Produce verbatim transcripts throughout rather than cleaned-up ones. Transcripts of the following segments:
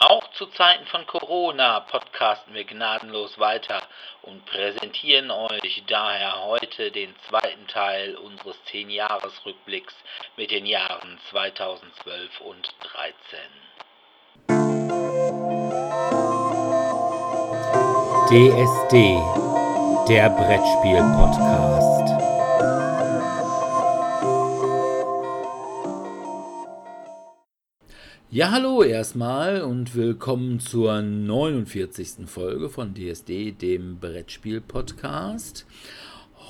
Auch zu Zeiten von Corona podcasten wir gnadenlos weiter und präsentieren euch daher heute den zweiten Teil unseres zehn-Jahres-Rückblicks mit den Jahren zweitausendzwölf und zweitausenddreizehn. D S D, der Brettspiel-Podcast. Ja, hallo erstmal und willkommen zur neunundvierzigsten Folge von D S D, dem Brettspiel-Podcast.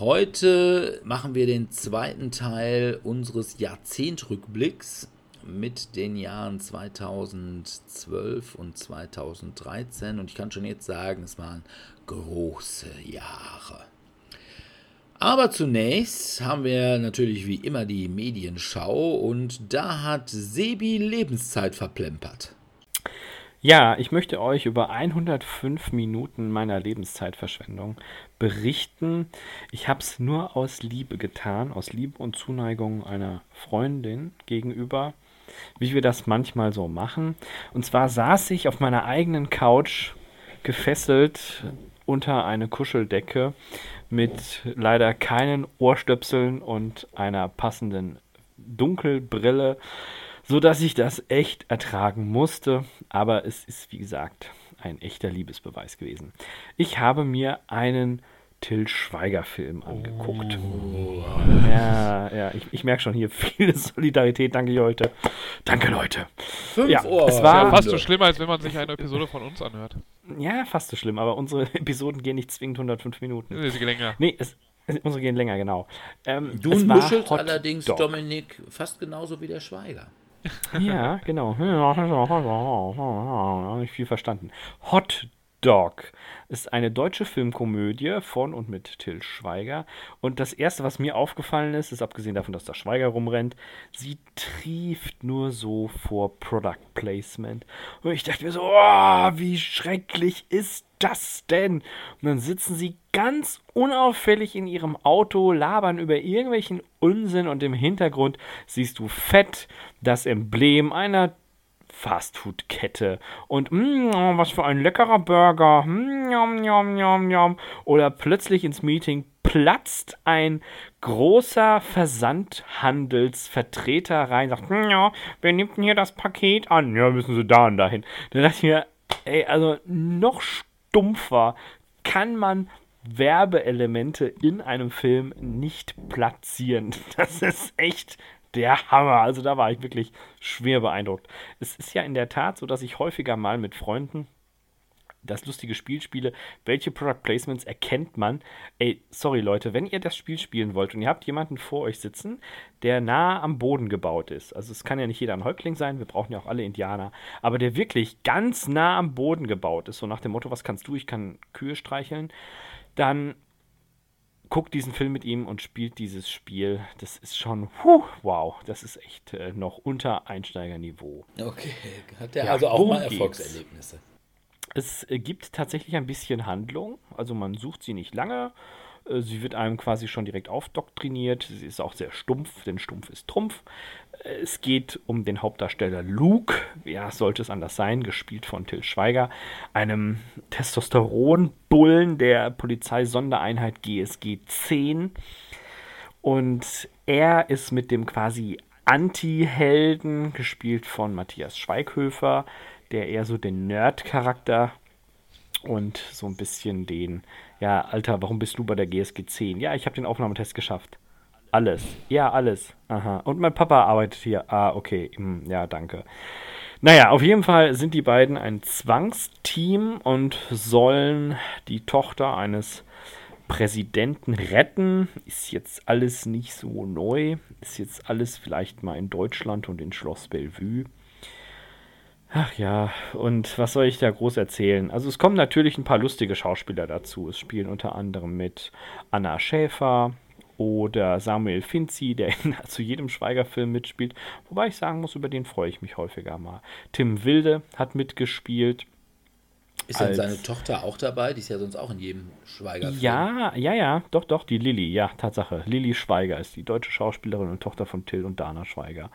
Heute machen wir den zweiten Teil unseres Jahrzehntrückblicks mit den Jahren zweitausendzwölf und zweitausenddreizehn. Und ich kann schon jetzt sagen, es waren große Jahre. Aber zunächst haben wir natürlich wie immer die Medienschau und da hat Sebi Lebenszeit verplempert. Ja, ich möchte euch über hundertfünf Minuten meiner Lebenszeitverschwendung berichten. Ich habe es nur aus Liebe getan, aus Liebe und Zuneigung einer Freundin gegenüber, wie wir das manchmal so machen. Und zwar saß ich auf meiner eigenen Couch, gefesselt unter eine Kuscheldecke, mit leider keinen Ohrstöpseln und einer passenden Dunkelbrille, sodass ich das echt ertragen musste. Aber es ist, wie gesagt, ein echter Liebesbeweis gewesen. Ich habe mir einen Till Schweiger-Film angeguckt. Oh. Ja, ja, ich, ich merke schon hier viel Solidarität. Danke, Leute. Danke, Leute. fünf ja, Uhr. Es war ja fast so schlimm, als wenn man sich eine Episode von uns anhört. Ja, fast so schlimm, aber unsere Episoden gehen nicht zwingend hundertfünf Minuten. Sie gehen länger. Nee, es, es, unsere gehen länger, genau. Ähm, du nuschelst allerdings, Dog. Dominik, fast genauso wie der Schweiger. Ja, genau. Nicht viel verstanden. Hot Dog ist eine deutsche Filmkomödie von und mit Till Schweiger. Und das Erste, was mir aufgefallen ist, ist, abgesehen davon, dass da Schweiger rumrennt, sie trieft nur so vor Product Placement. Und ich dachte mir so, oh, wie schrecklich ist das denn? Und dann sitzen sie ganz unauffällig in ihrem Auto, labern über irgendwelchen Unsinn und im Hintergrund siehst du fett das Emblem einer Fastfood-Kette und mmm, was für ein leckerer Burger, mmm, yum, yum, yum, yum. Oder plötzlich ins Meeting platzt ein großer Versandhandelsvertreter rein, sagt, ja, wer nimmt denn hier das Paket an? Ja, müssen Sie da und dahin. Dann dachte ich mir, ey, also noch stumpfer kann man Werbeelemente in einem Film nicht platzieren. Das ist echt der Hammer, also da war ich wirklich schwer beeindruckt. Es ist ja in der Tat so, dass ich häufiger mal mit Freunden das lustige Spiel spiele, welche Product Placements erkennt man? Ey, sorry Leute, wenn ihr das Spiel spielen wollt und ihr habt jemanden vor euch sitzen, der nah am Boden gebaut ist, also es kann ja nicht jeder ein Häuptling sein, wir brauchen ja auch alle Indianer, aber der wirklich ganz nah am Boden gebaut ist, so nach dem Motto, was kannst du, ich kann Kühe streicheln, dann guckt diesen Film mit ihm und spielt dieses Spiel. Das ist schon, puh, wow, das ist echt äh, noch unter Einsteigerniveau. Okay, hat der ja, also auch mal Erfolgserlebnisse. Geht's. Es äh, gibt tatsächlich ein bisschen Handlung, also man sucht sie nicht lange. Äh, sie wird einem quasi schon direkt aufdoktriniert. Sie ist auch sehr stumpf, denn stumpf ist Trumpf. Äh, es geht um den Hauptdarsteller Luke, ja, sollte es anders sein, gespielt von Till Schweiger, einem Testosteron- Bullen der Polizeisondereinheit G S G zehn und er ist mit dem quasi Anti-Helden, gespielt von Matthias Schweighöfer, der eher so den Nerd-Charakter und so ein bisschen den, ja, Alter, warum bist du bei der G S G zehn? Ja, ich habe den Aufnahmetest geschafft. Alles. Ja, alles. Aha. Und mein Papa arbeitet hier. Ah, okay. Ja, danke. Naja, auf jeden Fall sind die beiden ein Zwangsteam und sollen die Tochter eines Präsidenten retten. Ist jetzt alles nicht so neu. Ist jetzt alles vielleicht mal in Deutschland und in Schloss Bellevue. Ach ja, und was soll ich da groß erzählen? Also es kommen natürlich ein paar lustige Schauspieler dazu. Es spielen unter anderem mit Anna Schäfer oder Samuel Finzi, der zu jedem Schweiger-Film mitspielt. Wobei ich sagen muss, über den freue ich mich häufiger mal. Tim Wilde hat mitgespielt. Ist denn seine Tochter auch dabei? Die ist ja sonst auch in jedem Schweiger-Film. Ja, ja, ja, doch, doch, die Lilli, ja, Tatsache. Lilli Schweiger ist die deutsche Schauspielerin und Tochter von Till und Dana Schweiger.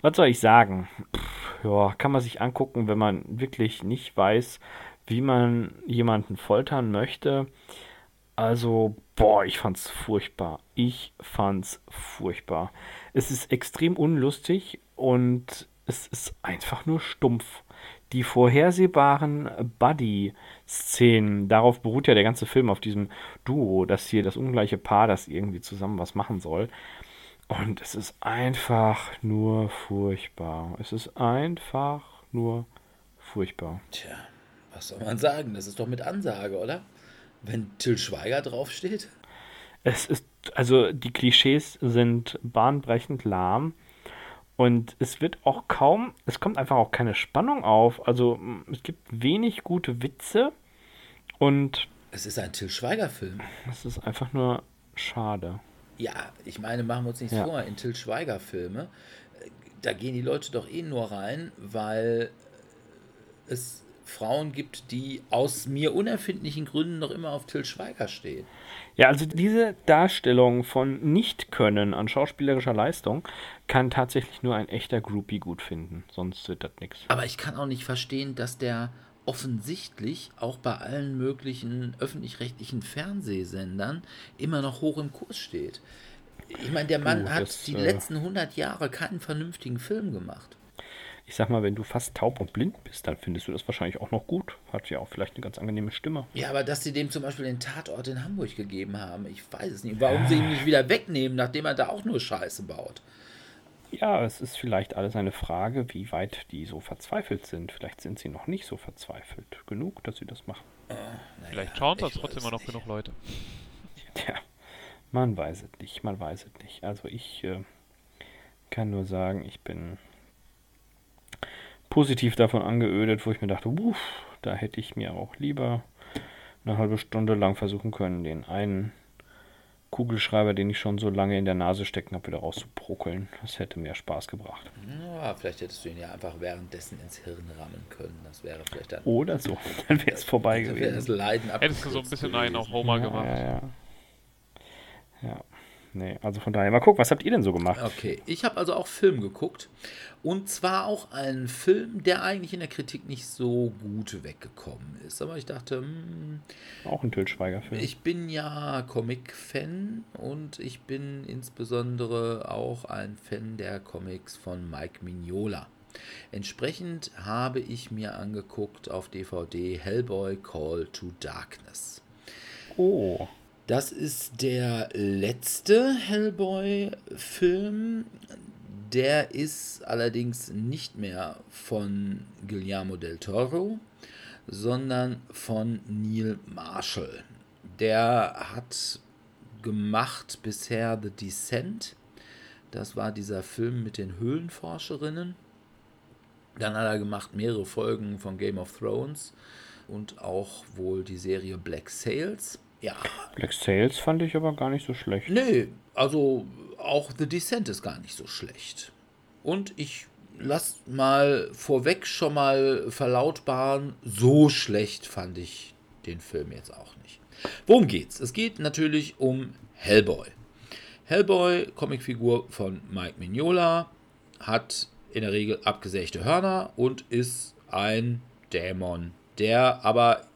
Was soll ich sagen? Pff, ja, kann man sich angucken, wenn man wirklich nicht weiß, wie man jemanden foltern möchte. Also, boah, ich fand's furchtbar. Ich fand's furchtbar. Es ist extrem unlustig und es ist einfach nur stumpf. Die vorhersehbaren Buddy-Szenen, darauf beruht ja der ganze Film, auf diesem Duo, dass hier das ungleiche Paar, das irgendwie zusammen was machen soll. Und es ist einfach nur furchtbar. Es ist einfach nur furchtbar. Tja, was soll man sagen? Das ist doch mit Ansage, oder? Wenn Till Schweiger draufsteht? Es ist, also die Klischees sind bahnbrechend lahm. Und es wird auch kaum, es kommt einfach auch keine Spannung auf. Also es gibt wenig gute Witze und... Es ist ein Till Schweiger-Film. Es ist einfach nur schade. Ja, ich meine, machen wir uns nichts ja. vor, in Till Schweiger-Filme, da gehen die Leute doch eh nur rein, weil es Frauen gibt, die aus mir unerfindlichen Gründen noch immer auf Till Schweiger stehen. Ja, also diese Darstellung von Nicht-Können an schauspielerischer Leistung kann tatsächlich nur ein echter Groupie gut finden, sonst wird das nichts. Aber ich kann auch nicht verstehen, dass der offensichtlich auch bei allen möglichen öffentlich-rechtlichen Fernsehsendern immer noch hoch im Kurs steht. Ich meine, der Mann du, hat das, die äh... letzten hundert Jahre keinen vernünftigen Film gemacht. Ich sag mal, wenn du fast taub und blind bist, dann findest du das wahrscheinlich auch noch gut. Hat ja auch vielleicht eine ganz angenehme Stimme. Ja, aber dass sie dem zum Beispiel den Tatort in Hamburg gegeben haben, ich weiß es nicht. Warum ja. sie ihn nicht wieder wegnehmen, nachdem er da auch nur Scheiße baut? Ja, es ist vielleicht alles eine Frage, wie weit die so verzweifelt sind. Vielleicht sind sie noch nicht so verzweifelt genug, dass sie das machen. Oh, na vielleicht ja, schauen das trotzdem immer noch nicht. Genug Leute. Tja, man weiß es nicht, man weiß es nicht. Also ich äh, kann nur sagen, ich bin... positiv davon angeödet, wo ich mir dachte, uff, da hätte ich mir auch lieber eine halbe Stunde lang versuchen können, den einen Kugelschreiber, den ich schon so lange in der Nase stecken habe, wieder rauszuprokeln. Das hätte mehr Spaß gebracht. Ja, vielleicht hättest du ihn ja einfach währenddessen ins Hirn rammen können. Das wäre vielleicht dann... Oder so, dann wäre es vorbei gewesen. Wäre das Leiden hättest du so ein bisschen einen auf Homer ja, gemacht. Ja, ja. ja. Nee, also von daher, mal gucken, was habt ihr denn so gemacht? Okay, ich habe also auch Film geguckt und zwar auch einen Film, der eigentlich in der Kritik nicht so gut weggekommen ist, aber ich dachte, hm, auch ein Till Schweiger-Film. Ich bin ja Comic-Fan und ich bin insbesondere auch ein Fan der Comics von Mike Mignola. Entsprechend habe ich mir angeguckt auf D V D Hellboy Call to Darkness. Oh, das ist der letzte Hellboy-Film. Der ist allerdings nicht mehr von Guillermo del Toro, sondern von Neil Marshall. Der hat gemacht bisher The Descent. Das war dieser Film mit den Höhlenforscherinnen. Dann hat er gemacht mehrere Folgen von Game of Thrones und auch wohl die Serie Black Sails. Ja. Black Sails fand ich aber gar nicht so schlecht. Nee, also auch The Descent ist gar nicht so schlecht. Und ich lasse mal vorweg schon mal verlautbaren, so schlecht fand ich den Film jetzt auch nicht. Worum geht's? Es geht natürlich um Hellboy. Hellboy, Comicfigur von Mike Mignola, hat in der Regel abgesägte Hörner und ist ein Dämon, der aber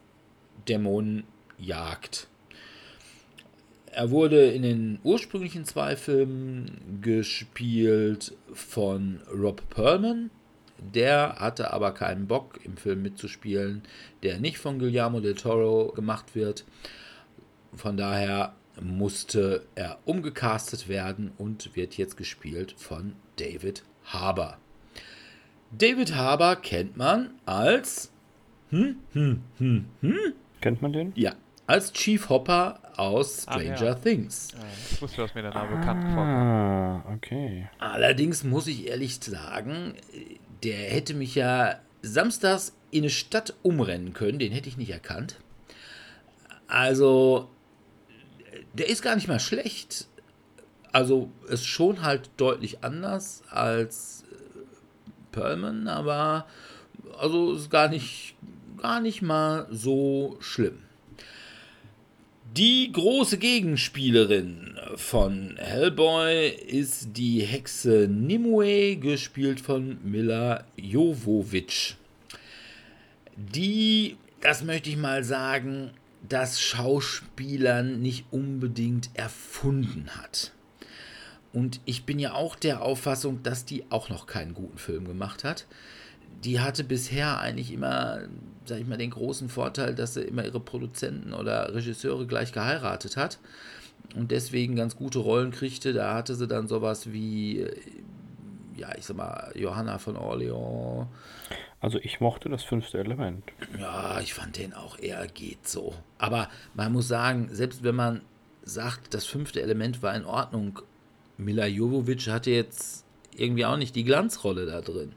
Dämonen jagt. Er wurde in den ursprünglichen zwei Filmen gespielt von Rob Perlman. Der hatte aber keinen Bock, im Film mitzuspielen, der nicht von Guillermo del Toro gemacht wird. Von daher musste er umgecastet werden und wird jetzt gespielt von David Harbour. David Harbour kennt man als... Hm, hm, hm, hm? Kennt man den? Ja. Als Chief Hopper aus Stranger ah, ja. Things. Ja, ich wusste, dass mir der Name ah, bekannt vorkommt. Okay. Allerdings muss ich ehrlich sagen, der hätte mich ja samstags in eine Stadt umrennen können, den hätte ich nicht erkannt. Also, der ist gar nicht mal schlecht. Also, ist schon halt deutlich anders als Perlman, aber also ist gar nicht... gar nicht mal so schlimm. Die große Gegenspielerin von Hellboy ist die Hexe Nimue, gespielt von Mila Jovovich. Die, das möchte ich mal sagen, das Schauspielern nicht unbedingt erfunden hat. Und ich bin ja auch der Auffassung, dass die auch noch keinen guten Film gemacht hat. Die hatte bisher eigentlich immer, sag ich mal, den großen Vorteil, dass sie immer ihre Produzenten oder Regisseure gleich geheiratet hat und deswegen ganz gute Rollen kriegte. Da hatte sie dann sowas wie, ja, ich sag mal, Johanna von Orleans. Also ich mochte das fünfte Element. Ja, ich fand den auch eher geht so. Aber man muss sagen, selbst wenn man sagt, das fünfte Element war in Ordnung, Mila Jovovich hatte jetzt irgendwie auch nicht die Glanzrolle da drin.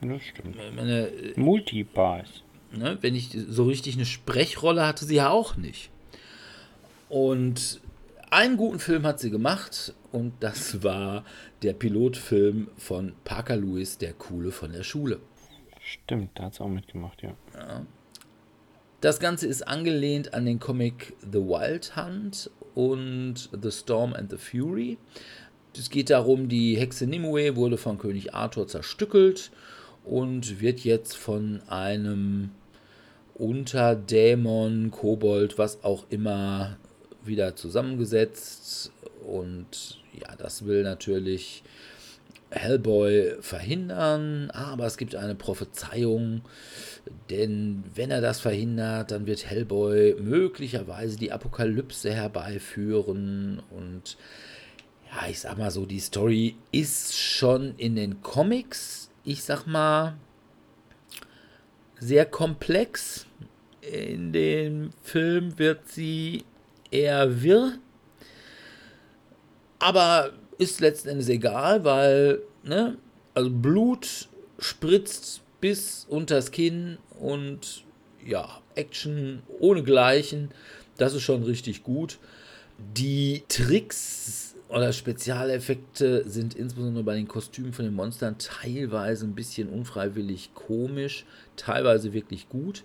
Das stimmt. Meine, Multipass. Ne, wenn ich so richtig eine Sprechrolle hatte, sie ja auch nicht. Und einen guten Film hat sie gemacht und das war der Pilotfilm von Parker Lewis, der Coole von der Schule. Stimmt, da hat sie auch mitgemacht, ja. ja. Das Ganze ist angelehnt an den Comic The Wild Hunt und The Storm and the Fury. Es geht darum, die Hexe Nimue wurde von König Arthur zerstückelt und wird jetzt von einem Unterdämon, Kobold, was auch immer, wieder zusammengesetzt. Und ja, das will natürlich Hellboy verhindern, aber es gibt eine Prophezeiung, denn wenn er das verhindert, dann wird Hellboy möglicherweise die Apokalypse herbeiführen. Und ja, ich sag mal so, die Story ist schon in den Comics, ich sag mal, sehr komplex. In dem Film wird sie eher wirr, aber ist letzten Endes egal, weil, ne, also Blut spritzt bis unters Kinn und ja, Action ohnegleichen, das ist schon richtig gut. Die Tricks oder Spezialeffekte sind insbesondere bei den Kostümen von den Monstern teilweise ein bisschen unfreiwillig komisch, teilweise wirklich gut,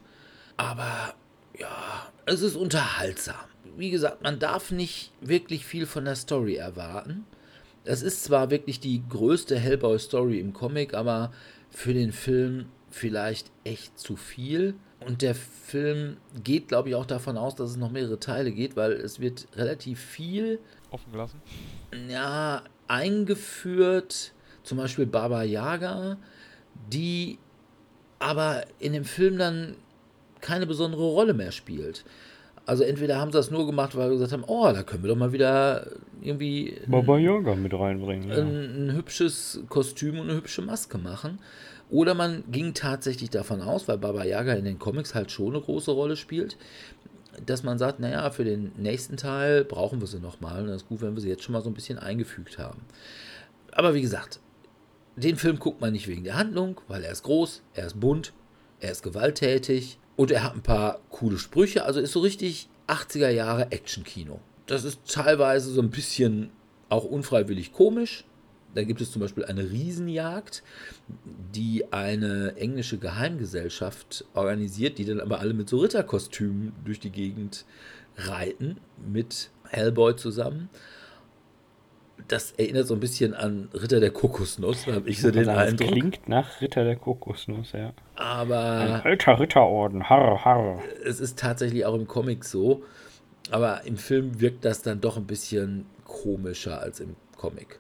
aber ja, es ist unterhaltsam. Wie gesagt, man darf nicht wirklich viel von der Story erwarten. Das ist zwar wirklich die größte Hellboy-Story im Comic, aber für den Film vielleicht echt zu viel. Und der Film geht, glaube ich, auch davon aus, dass es noch mehrere Teile geht, weil es wird relativ viel offen gelassen. Ja, eingeführt, zum Beispiel Baba Yaga, die aber in dem Film dann keine besondere Rolle mehr spielt. Also entweder haben sie das nur gemacht, weil wir gesagt haben, oh, da können wir doch mal wieder irgendwie Baba Yaga mit reinbringen. Ja. Ein, ein hübsches Kostüm und eine hübsche Maske machen. Oder man ging tatsächlich davon aus, weil Baba Yaga in den Comics halt schon eine große Rolle spielt, dass man sagt, naja, für den nächsten Teil brauchen wir sie nochmal. Und das ist gut, wenn wir sie jetzt schon mal so ein bisschen eingefügt haben. Aber wie gesagt, den Film guckt man nicht wegen der Handlung, weil er ist groß, er ist bunt, er ist gewalttätig. Und er hat ein paar coole Sprüche, also ist so richtig achtziger Jahre Action-Kino. Das ist teilweise so ein bisschen auch unfreiwillig komisch. Da gibt es zum Beispiel eine Riesenjagd, die eine englische Geheimgesellschaft organisiert, die dann aber alle mit so Ritterkostümen durch die Gegend reiten, mit Hellboy zusammen. Das erinnert so ein bisschen an Ritter der Kokosnuss, habe ich so den sagen, Eindruck. Das klingt nach Ritter der Kokosnuss, ja. Aber ein alter Ritterorden, harr, harr. Es ist tatsächlich auch im Comic so, aber im Film wirkt das dann doch ein bisschen komischer als im Comic.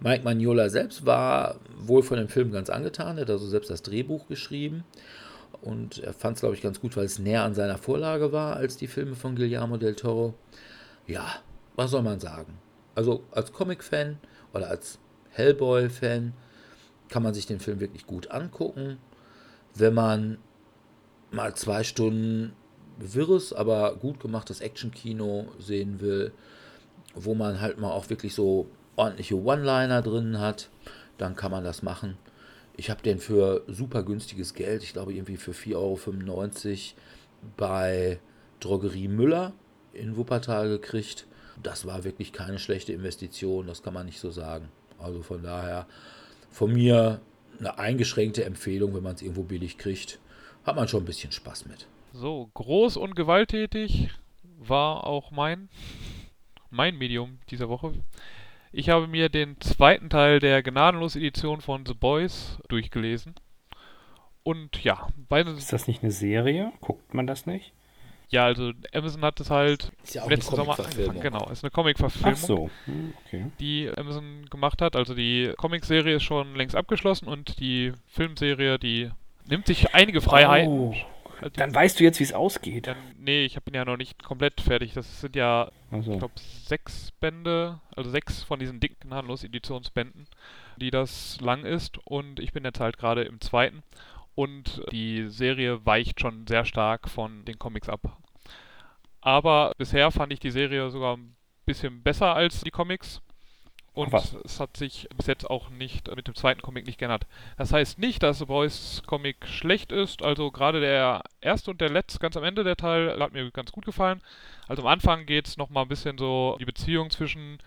Mike Mignola selbst war wohl von dem Film ganz angetan, er hat also selbst das Drehbuch geschrieben und er fand es, glaube ich, ganz gut, weil es näher an seiner Vorlage war als die Filme von Guillermo del Toro. Ja, was soll man sagen? Also als Comic-Fan oder als Hellboy-Fan kann man sich den Film wirklich gut angucken. Wenn man mal zwei Stunden wirres, aber gut gemachtes Action-Kino sehen will, wo man halt mal auch wirklich so ordentliche One-Liner drin hat, dann kann man das machen. Ich habe den für super günstiges Geld, ich glaube irgendwie für vier Euro fünfundneunzig bei Drogerie Müller in Wuppertal gekriegt. Das war wirklich keine schlechte Investition, das kann man nicht so sagen. Also von daher von mir eine eingeschränkte Empfehlung, wenn man es irgendwo billig kriegt. hat man schon ein bisschen Spaß mit. So, groß und gewalttätig war auch mein, mein Medium dieser Woche. Ich habe mir den zweiten Teil der Gnadenlos-Edition von The Boys durchgelesen. Und ja, ist das nicht eine Serie? Guckt man das nicht? Ja, also Amazon hat es halt ja im letzten Sommer angefangen. Genau, ist eine Comic-Verfilmung, Ach so. hm, okay. die Amazon gemacht hat. Also die Comic-Serie ist schon längst abgeschlossen und die Filmserie, die nimmt sich einige Freiheiten. Oh, also dann weißt du jetzt, wie es ausgeht. Dann, nee, ich bin ja noch nicht komplett fertig. Das sind ja, also. ich glaube, sechs Bände, also sechs von diesen dicken Handlos-Editionsbänden, die das lang ist. Und ich bin jetzt halt gerade im zweiten. Und die Serie weicht schon sehr stark von den Comics ab. Aber bisher fand ich die Serie sogar ein bisschen besser als die Comics. Und Was? es hat sich bis jetzt auch nicht mit dem zweiten Comic nicht geändert. Das heißt nicht, dass The Boys Comic schlecht ist. Also gerade der erste und der letzte, ganz am Ende der Teil, hat mir ganz gut gefallen. Also am Anfang geht es nochmal ein bisschen so die Beziehung zwischen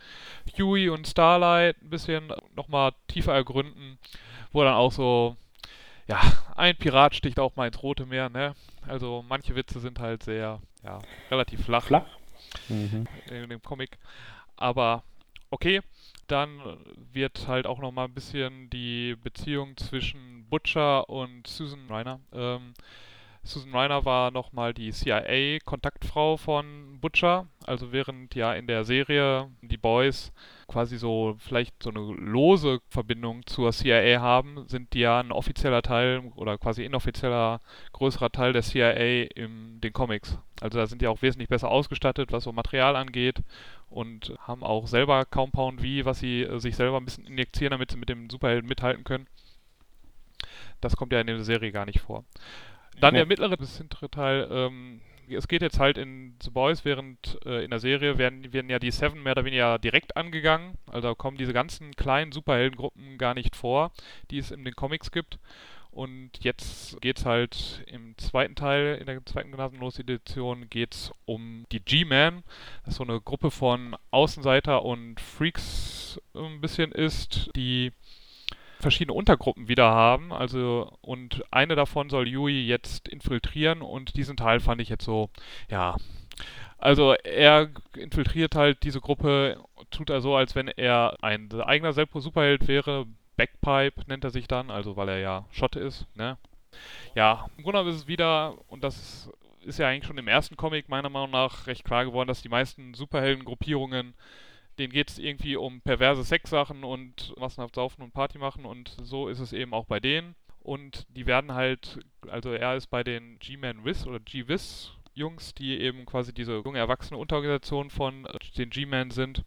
Huey und Starlight ein bisschen nochmal tiefer ergründen. Wo dann auch so... Ja, ein Pirat sticht auch mal ins Rote Meer, ne? Also manche Witze sind halt sehr, ja, relativ flach. Flach? Mhm. In dem Comic. Aber okay, dann wird halt auch nochmal ein bisschen die Beziehung zwischen Butcher und Susan Reiner. Ähm, Susan Reiner war nochmal die C I A-Kontaktfrau von Butcher. Also während ja in der Serie die Boys quasi so vielleicht so eine lose Verbindung zur C I A haben, sind die ja ein offizieller Teil oder quasi inoffizieller größerer Teil der C I A in den Comics. Also da sind die auch wesentlich besser ausgestattet, was so Material angeht und haben auch selber Compound V, was sie äh, sich selber ein bisschen injizieren, damit sie mit dem Superhelden mithalten können. Das kommt ja in der Serie gar nicht vor. Dann ja. Der mittlere bis hintere Teil, ähm, es geht jetzt halt in The Boys, während äh, in der Serie werden, werden ja die Seven mehr oder weniger direkt angegangen, also kommen diese ganzen kleinen Superheldengruppen gar nicht vor, die es in den Comics gibt. Und jetzt geht's halt im zweiten Teil, in der zweiten Gnadenlos-Edition, geht's um die G-Men, das so eine Gruppe von Außenseiter und Freaks ein bisschen ist, die verschiedene Untergruppen wieder haben, also und eine davon soll Yui jetzt infiltrieren und diesen Teil fand ich jetzt so, ja, also er infiltriert halt diese Gruppe, tut er so, als wenn er ein eigener Superheld wäre, Backpipe nennt er sich dann, also weil er ja Schotte ist, ne? Ja, im Grunde ist es wieder, und das ist ja eigentlich schon im ersten Comic meiner Meinung nach recht klar geworden, dass die meisten Superheldengruppierungen, denen geht es irgendwie um perverse Sexsachen und massenhaft saufen und Party machen und so ist es eben auch bei denen. Und die werden halt, also er ist bei den G-Men Wiz oder G-Wiz Jungs, die eben quasi diese junge erwachsene Unterorganisation von den G-Men sind.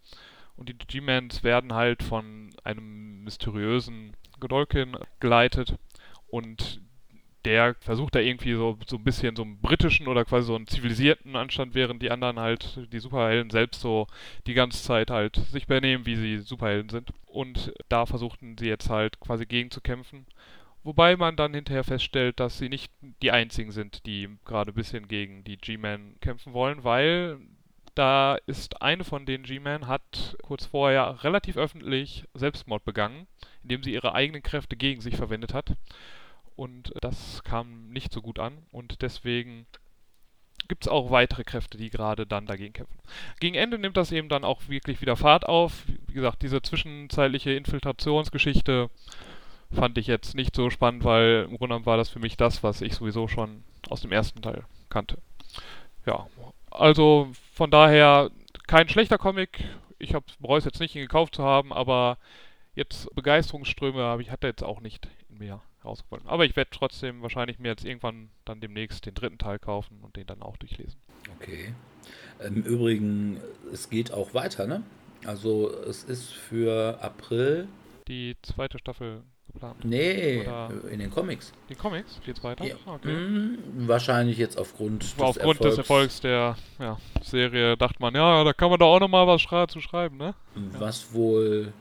Und die G-Mens werden halt von einem mysteriösen Godolkin geleitet und der versucht da irgendwie so, so ein bisschen so einen britischen oder quasi so einen zivilisierten Anstand, während die anderen halt, die Superhelden selbst so die ganze Zeit halt sich benehmen, wie sie Superhelden sind. Und da versuchten sie jetzt halt quasi gegenzukämpfen. Wobei man dann hinterher feststellt, dass sie nicht die einzigen sind, die gerade ein bisschen gegen die G-Men kämpfen wollen, weil da ist eine von den G-Men hat kurz vorher relativ öffentlich Selbstmord begangen, indem sie ihre eigenen Kräfte gegen sich verwendet hat. Und das kam nicht so gut an und deswegen gibt es auch weitere Kräfte, die gerade dann dagegen kämpfen. Gegen Ende nimmt das eben dann auch wirklich wieder Fahrt auf. Wie gesagt, diese zwischenzeitliche Infiltrationsgeschichte fand ich jetzt nicht so spannend, weil im Grunde war das für mich das, was ich sowieso schon aus dem ersten Teil kannte. Ja, also von daher kein schlechter Comic. Ich bereue es jetzt nicht, ihn gekauft zu haben, aber jetzt Begeisterungsströme habe ich hatte jetzt auch nicht in mir. Aber ich werde trotzdem wahrscheinlich mir jetzt irgendwann dann demnächst den dritten Teil kaufen und den dann auch durchlesen. Okay. Im Übrigen, es geht auch weiter, ne? Also es ist für April... Die zweite Staffel geplant? Nee, oder in den Comics. In den Comics? Geht's weiter? Ja. Okay. Mhm, wahrscheinlich jetzt aufgrund, des, aufgrund Erfolgs. des Erfolgs der ja, Serie dachte man, ja, da kann man doch auch nochmal was schra- zu schreiben, ne? Was ja. wohl...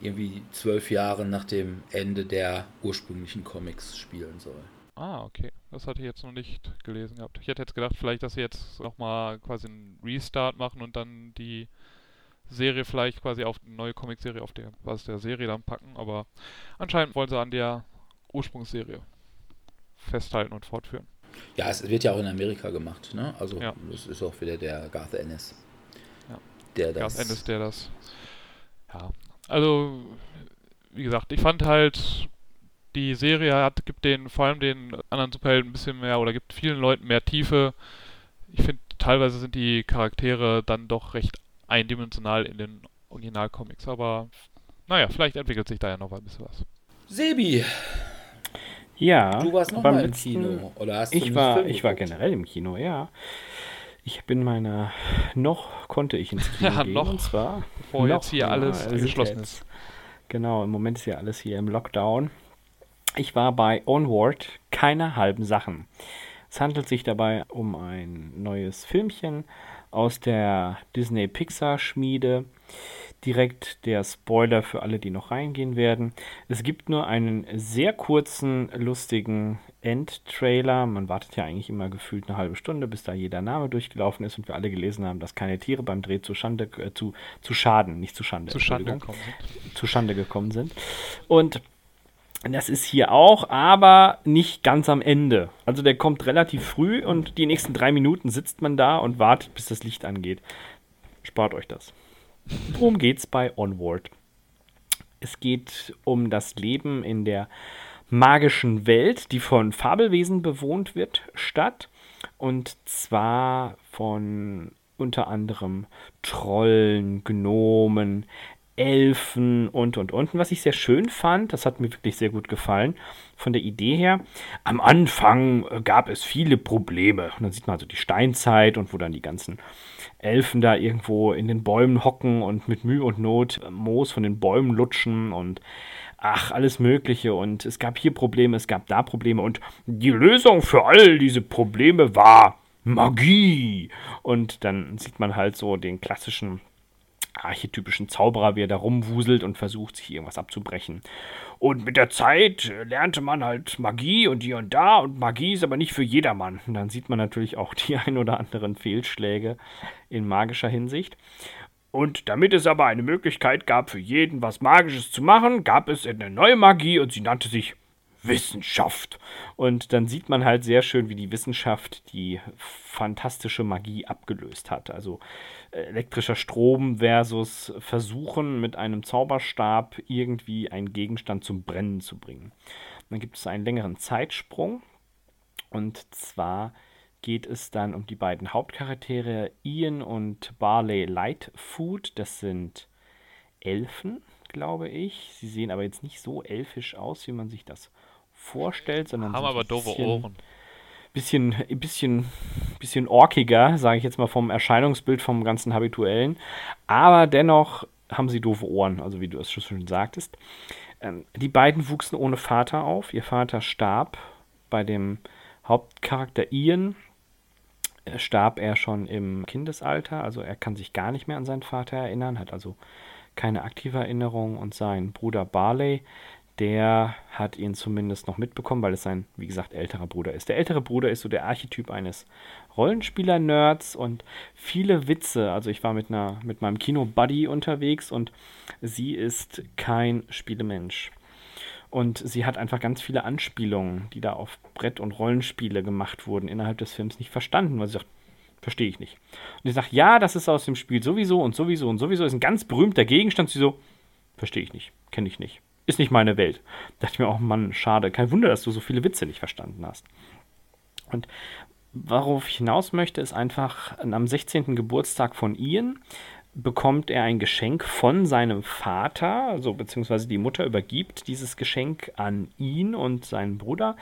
irgendwie zwölf Jahre nach dem Ende der ursprünglichen Comics spielen soll. Ah, okay. Das hatte ich jetzt noch nicht gelesen gehabt. Ich hätte jetzt gedacht, vielleicht, dass sie jetzt nochmal quasi einen Restart machen und dann die Serie vielleicht quasi auf eine neue Comicserie auf der Basis der Serie dann packen, aber anscheinend wollen sie an der Ursprungsserie festhalten und fortführen. Ja, es wird ja auch in Amerika gemacht, ne? Also ja. Das ist auch wieder der Garth Ennis. Ja. Der das. Garth Ennis, der das. Ja. Also, wie gesagt, ich fand halt, die Serie hat, gibt den, vor allem den anderen Superhelden ein bisschen mehr oder gibt vielen Leuten mehr Tiefe. Ich finde, teilweise sind die Charaktere dann doch recht eindimensional in den Originalcomics, aber naja, vielleicht entwickelt sich da ja noch ein bisschen was. Sebi! Ja. Du warst noch mal im Kino, oder hast du? Ich war, ich war generell im Kino, ja. Ich bin meiner, noch konnte ich ins Kino ja, gehen. Noch, und zwar, bevor noch, jetzt hier ja, alles also geschlossen ist. Genau, im Moment ist ja alles hier im Lockdown. Ich war bei Onward, keine halben Sachen. Es handelt sich dabei um ein neues Filmchen aus der Disney-Pixar-Schmiede. Direkt der Spoiler für alle, die noch reingehen werden. Es gibt nur einen sehr kurzen, lustigen End-Trailer. Man wartet ja eigentlich immer gefühlt eine halbe Stunde, bis da jeder Name durchgelaufen ist und wir alle gelesen haben, dass keine Tiere beim Dreh zu Schande, äh, zu, zu Schaden, nicht zu Schande, zu Schande gekommen sind. Zu Schande gekommen sind. Und das ist hier auch, aber nicht ganz am Ende. Also der kommt relativ früh und die nächsten drei Minuten sitzt man da und wartet, bis das Licht angeht. Spart euch das. Worum geht's bei Onward? Es geht um das Leben in der magischen Welt, die von Fabelwesen bewohnt wird, statt. Und zwar von unter anderem Trollen, Gnomen, Elfen und, und, und. Und was ich sehr schön fand, das hat mir wirklich sehr gut gefallen, von der Idee her, am Anfang gab es viele Probleme. Und dann sieht man also die Steinzeit und wo dann die ganzen Elfen da irgendwo in den Bäumen hocken und mit Mühe und Not Moos von den Bäumen lutschen und ach, alles Mögliche. Und es gab hier Probleme, es gab da Probleme und die Lösung für all diese Probleme war Magie. Und dann sieht man halt so den klassischen archetypischen Zauberer, wie er da rumwuselt und versucht, sich irgendwas abzubrechen. Und mit der Zeit lernte man halt Magie und hier und da und Magie ist aber nicht für jedermann. Und dann sieht man natürlich auch die ein oder anderen Fehlschläge in magischer Hinsicht. Und damit es aber eine Möglichkeit gab, für jeden was Magisches zu machen, gab es eine neue Magie und sie nannte sich Wissenschaft. Und dann sieht man halt sehr schön, wie die Wissenschaft die fantastische Magie abgelöst hat. Also elektrischer Strom versus Versuchen, mit einem Zauberstab irgendwie einen Gegenstand zum Brennen zu bringen. Und dann gibt es einen längeren Zeitsprung. Und zwar geht es dann um die beiden Hauptcharaktere Ian und Barley Lightfoot. Das sind Elfen, glaube ich. Sie sehen aber jetzt nicht so elfisch aus, wie man sich das vorstellt, sondern haben aber doofe Ohren. Bisschen, bisschen, bisschen orkiger, sage ich jetzt mal vom Erscheinungsbild, vom ganzen Habituellen. Aber dennoch haben sie doofe Ohren, also wie du es schon sagtest. Ähm, die beiden wuchsen ohne Vater auf. Ihr Vater starb bei dem Hauptcharakter Ian. Er starb er schon im Kindesalter, also er kann sich gar nicht mehr an seinen Vater erinnern, hat also keine aktive Erinnerung und sein Bruder Barley, der hat ihn zumindest noch mitbekommen, weil es sein, wie gesagt, älterer Bruder ist. Der ältere Bruder ist so der Archetyp eines Rollenspieler-Nerds und viele Witze. Also ich war mit einer mit meinem Kino-Buddy unterwegs und sie ist kein Spielemensch. Und sie hat einfach ganz viele Anspielungen, die da auf Brett- und Rollenspiele gemacht wurden, innerhalb des Films nicht verstanden, weil sie sagt, verstehe ich nicht. Und ich sage, ja, das ist aus dem Spiel sowieso und sowieso und sowieso, ist ein ganz berühmter Gegenstand. Sie so, verstehe ich nicht, kenne ich nicht. Ist nicht meine Welt. Da dachte ich mir auch, Mann, schade. Kein Wunder, dass du so viele Witze nicht verstanden hast. Und worauf ich hinaus möchte, ist einfach, am sechzehnten Geburtstag von Ian bekommt er ein Geschenk von seinem Vater, also beziehungsweise die Mutter übergibt dieses Geschenk an ihn und seinen Bruder.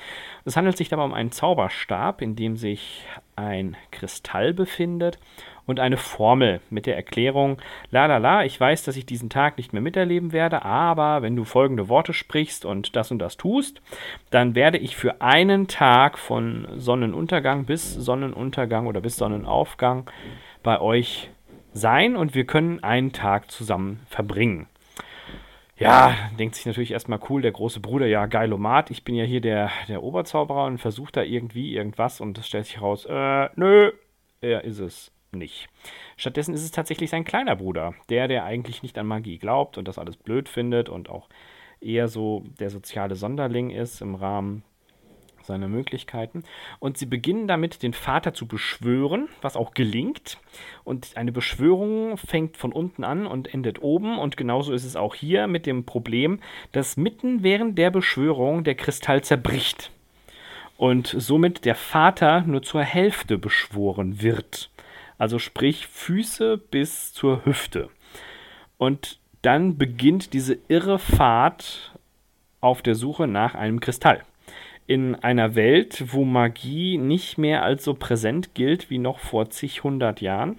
Es handelt sich dabei um einen Zauberstab, in dem sich ein Kristall befindet. Und eine Formel mit der Erklärung, la la la, ich weiß, dass ich diesen Tag nicht mehr miterleben werde, aber wenn du folgende Worte sprichst und das und das tust, dann werde ich für einen Tag von Sonnenuntergang bis Sonnenuntergang oder bis Sonnenaufgang bei euch sein und wir können einen Tag zusammen verbringen. Ja, denkt sich natürlich erstmal cool, der große Bruder, ja, geilomat, ich bin ja hier der, der Oberzauberer und versuche da irgendwie irgendwas und das stellt sich raus, äh, nö, er ist es nicht. Stattdessen ist es tatsächlich sein kleiner Bruder, der, der eigentlich nicht an Magie glaubt und das alles blöd findet und auch eher so der soziale Sonderling ist im Rahmen seine Möglichkeiten. Und sie beginnen damit, den Vater zu beschwören, was auch gelingt. Und eine Beschwörung fängt von unten an und endet oben. Und genauso ist es auch hier mit dem Problem, dass mitten während der Beschwörung der Kristall zerbricht. Und somit der Vater nur zur Hälfte beschworen wird. Also sprich Füße bis zur Hüfte. Und dann beginnt diese irre Fahrt auf der Suche nach einem Kristall. In einer Welt, wo Magie nicht mehr als so präsent gilt wie noch vor zig, hundert Jahren.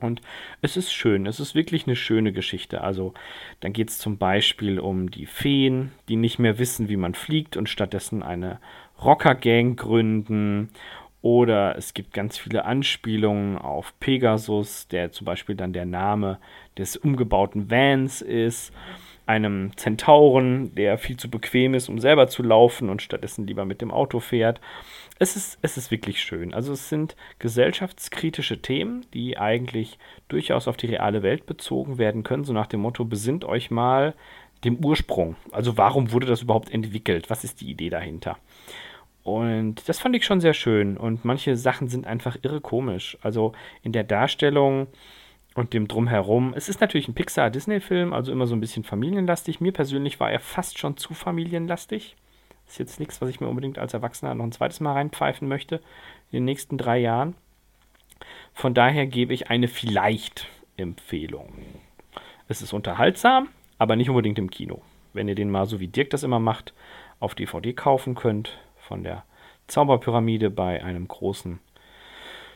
Und es ist schön, es ist wirklich eine schöne Geschichte. Also dann geht es zum Beispiel um die Feen, die nicht mehr wissen, wie man fliegt und stattdessen eine Rocker-Gang gründen. Oder es gibt ganz viele Anspielungen auf Pegasus, der zum Beispiel dann der Name des umgebauten Vans ist, einem Zentauren, der viel zu bequem ist, um selber zu laufen und stattdessen lieber mit dem Auto fährt. Es ist, es ist wirklich schön. Also es sind gesellschaftskritische Themen, die eigentlich durchaus auf die reale Welt bezogen werden können, so nach dem Motto, besinnt euch mal dem Ursprung. Also warum wurde das überhaupt entwickelt? Was ist die Idee dahinter? Und das fand ich schon sehr schön. Und manche Sachen sind einfach irre komisch. Also in der Darstellung und dem Drumherum. Es ist natürlich ein Pixar-Disney-Film, also immer so ein bisschen familienlastig. Mir persönlich war er fast schon zu familienlastig. Ist jetzt nichts, was ich mir unbedingt als Erwachsener noch ein zweites Mal reinpfeifen möchte in den nächsten drei Jahren. Von daher gebe ich eine Vielleicht-Empfehlung. Es ist unterhaltsam, aber nicht unbedingt im Kino. Wenn ihr den mal, so wie Dirk das immer macht, auf D V D kaufen könnt, von der Zauberpyramide bei einem großen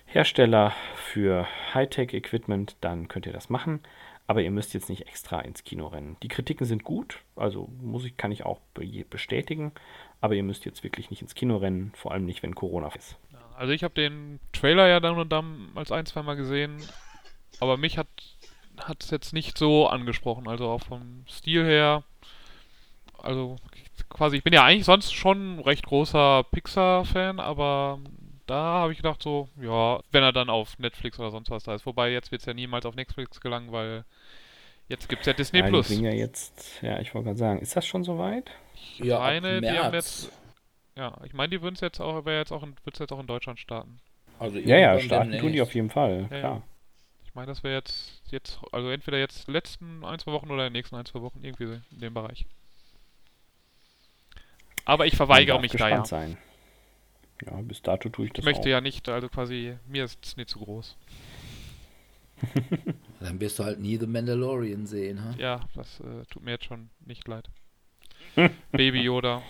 Hersteller für Hightech-Equipment, dann könnt ihr das machen. Aber ihr müsst jetzt nicht extra ins Kino rennen. Die Kritiken sind gut, also muss ich, kann ich auch bestätigen. Aber ihr müsst jetzt wirklich nicht ins Kino rennen, vor allem nicht, wenn Corona ist. Also ich habe den Trailer ja dann und dann als ein, zwei Mal gesehen, aber mich hat es jetzt nicht so angesprochen. Also auch vom Stil her, also quasi, ich bin ja eigentlich sonst schon ein recht großer Pixar-Fan, aber da habe ich gedacht so, ja, wenn er dann auf Netflix oder sonst was da ist. Wobei, jetzt wird es ja niemals auf Netflix gelangen, weil jetzt gibt es ja Disney+. Ja, Plus. Ja, jetzt, ja, ich wollte gerade sagen, ist das schon soweit? Ich ja, meine, die haben jetzt, ja, ich meine, die würden es jetzt auch, jetzt auch, wird's jetzt auch in Deutschland starten. Also ja, ja, starten tun die auf jeden Fall, ja, klar. Ja. Ich meine, das wäre jetzt, jetzt, also entweder jetzt letzten ein, zwei Wochen oder in den nächsten ein, zwei Wochen, irgendwie in dem Bereich. Aber ich verweigere mich da ja. Sein. Ja, bis dato tue ich das auch. Ich möchte auch. Ja nicht, also quasi, mir ist es nicht zu groß. Dann wirst du halt nie The Mandalorian sehen, ha? Ja, das äh, tut mir jetzt schon nicht leid. Baby Yoda.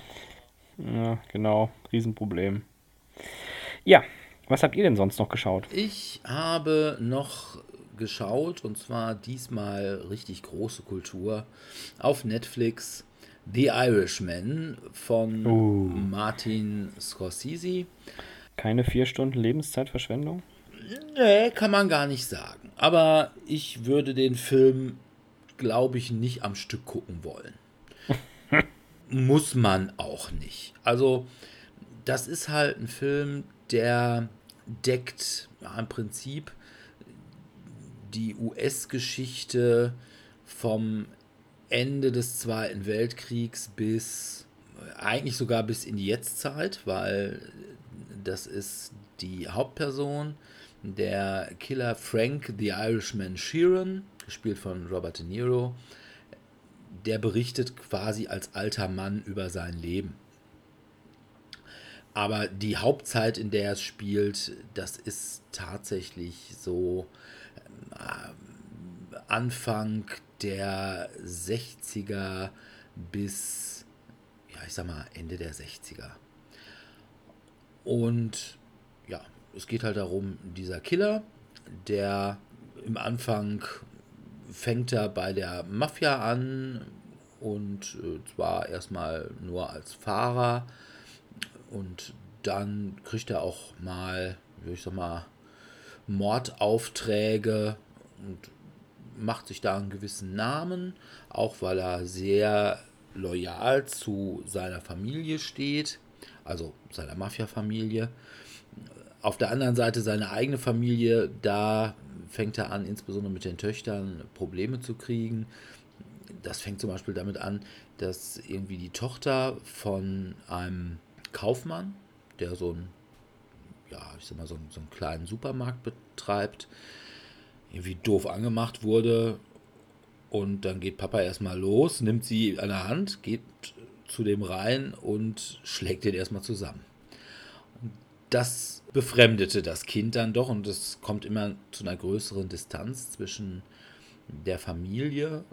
Ja, genau, Riesenproblem. Ja, was habt ihr denn sonst noch geschaut? Ich habe noch geschaut, und zwar diesmal richtig große Kultur, auf Netflix, The Irishman von uh. Martin Scorsese. Keine vier Stunden Lebenszeitverschwendung? Nee, kann man gar nicht sagen. Aber ich würde den Film, glaube ich, nicht am Stück gucken wollen. Muss man auch nicht. Also, das ist halt ein Film, der deckt ja, im Prinzip die U S-Geschichte vom Ende des Zweiten Weltkriegs bis, eigentlich sogar bis in die Jetztzeit, weil das ist die Hauptperson, der Killer Frank The Irishman Sheeran, gespielt von Robert De Niro, der berichtet quasi als alter Mann über sein Leben. Aber die Hauptzeit, in der es spielt, das ist tatsächlich so äh, Anfang der sechziger bis, ja, ich sag mal, Ende der sechziger. Und ja, es geht halt darum, dieser Killer, der im Anfang fängt er bei der Mafia an und zwar erstmal nur als Fahrer und dann kriegt er auch mal, ich sag mal, Mordaufträge und macht sich da einen gewissen Namen, auch weil er sehr loyal zu seiner Familie steht, also seiner Mafia-Familie. Auf der anderen Seite seine eigene Familie, da fängt er an, insbesondere mit den Töchtern Probleme zu kriegen. Das fängt zum Beispiel damit an, dass irgendwie die Tochter von einem Kaufmann, der so einen, ja, ich sag mal, so einen, so einen kleinen Supermarkt betreibt, irgendwie doof angemacht wurde. Und dann geht Papa erstmal los, nimmt sie an der Hand, geht zu dem rein und schlägt den erstmal zusammen. Und das befremdete das Kind dann doch, und es kommt immer zu einer größeren Distanz zwischen der Familie,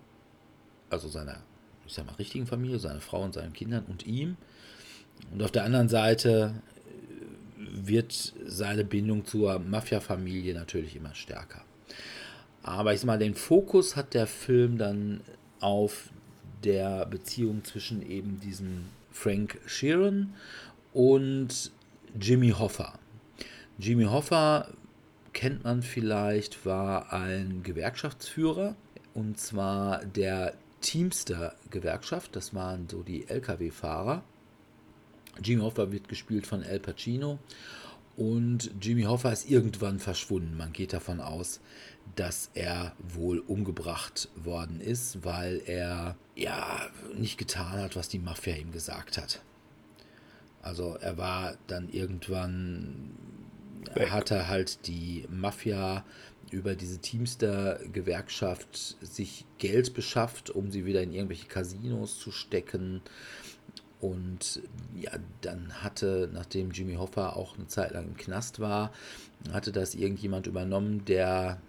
also seiner, ich sag mal, richtigen Familie, seiner Frau und seinen Kindern und ihm. Und auf der anderen Seite wird seine Bindung zur Mafia-Familie natürlich immer stärker. Aber ich sag mal, den Fokus hat der Film dann auf der Beziehung zwischen eben diesem Frank Sheeran und Jimmy Hoffa. Jimmy Hoffa, kennt man vielleicht, war ein Gewerkschaftsführer, und zwar der Teamster-Gewerkschaft, das waren so die L K W-Fahrer. Jimmy Hoffa wird gespielt von Al Pacino, und Jimmy Hoffa ist irgendwann verschwunden. Man geht davon aus, dass er wohl umgebracht worden ist, weil er ja nicht getan hat, was die Mafia ihm gesagt hat. Also er war dann irgendwann, er hatte halt die Mafia über diese Teamster-Gewerkschaft sich Geld beschafft, um sie wieder in irgendwelche Casinos zu stecken. Und ja, dann hatte, nachdem Jimmy Hoffa auch eine Zeit lang im Knast war, hatte das irgendjemand übernommen, der,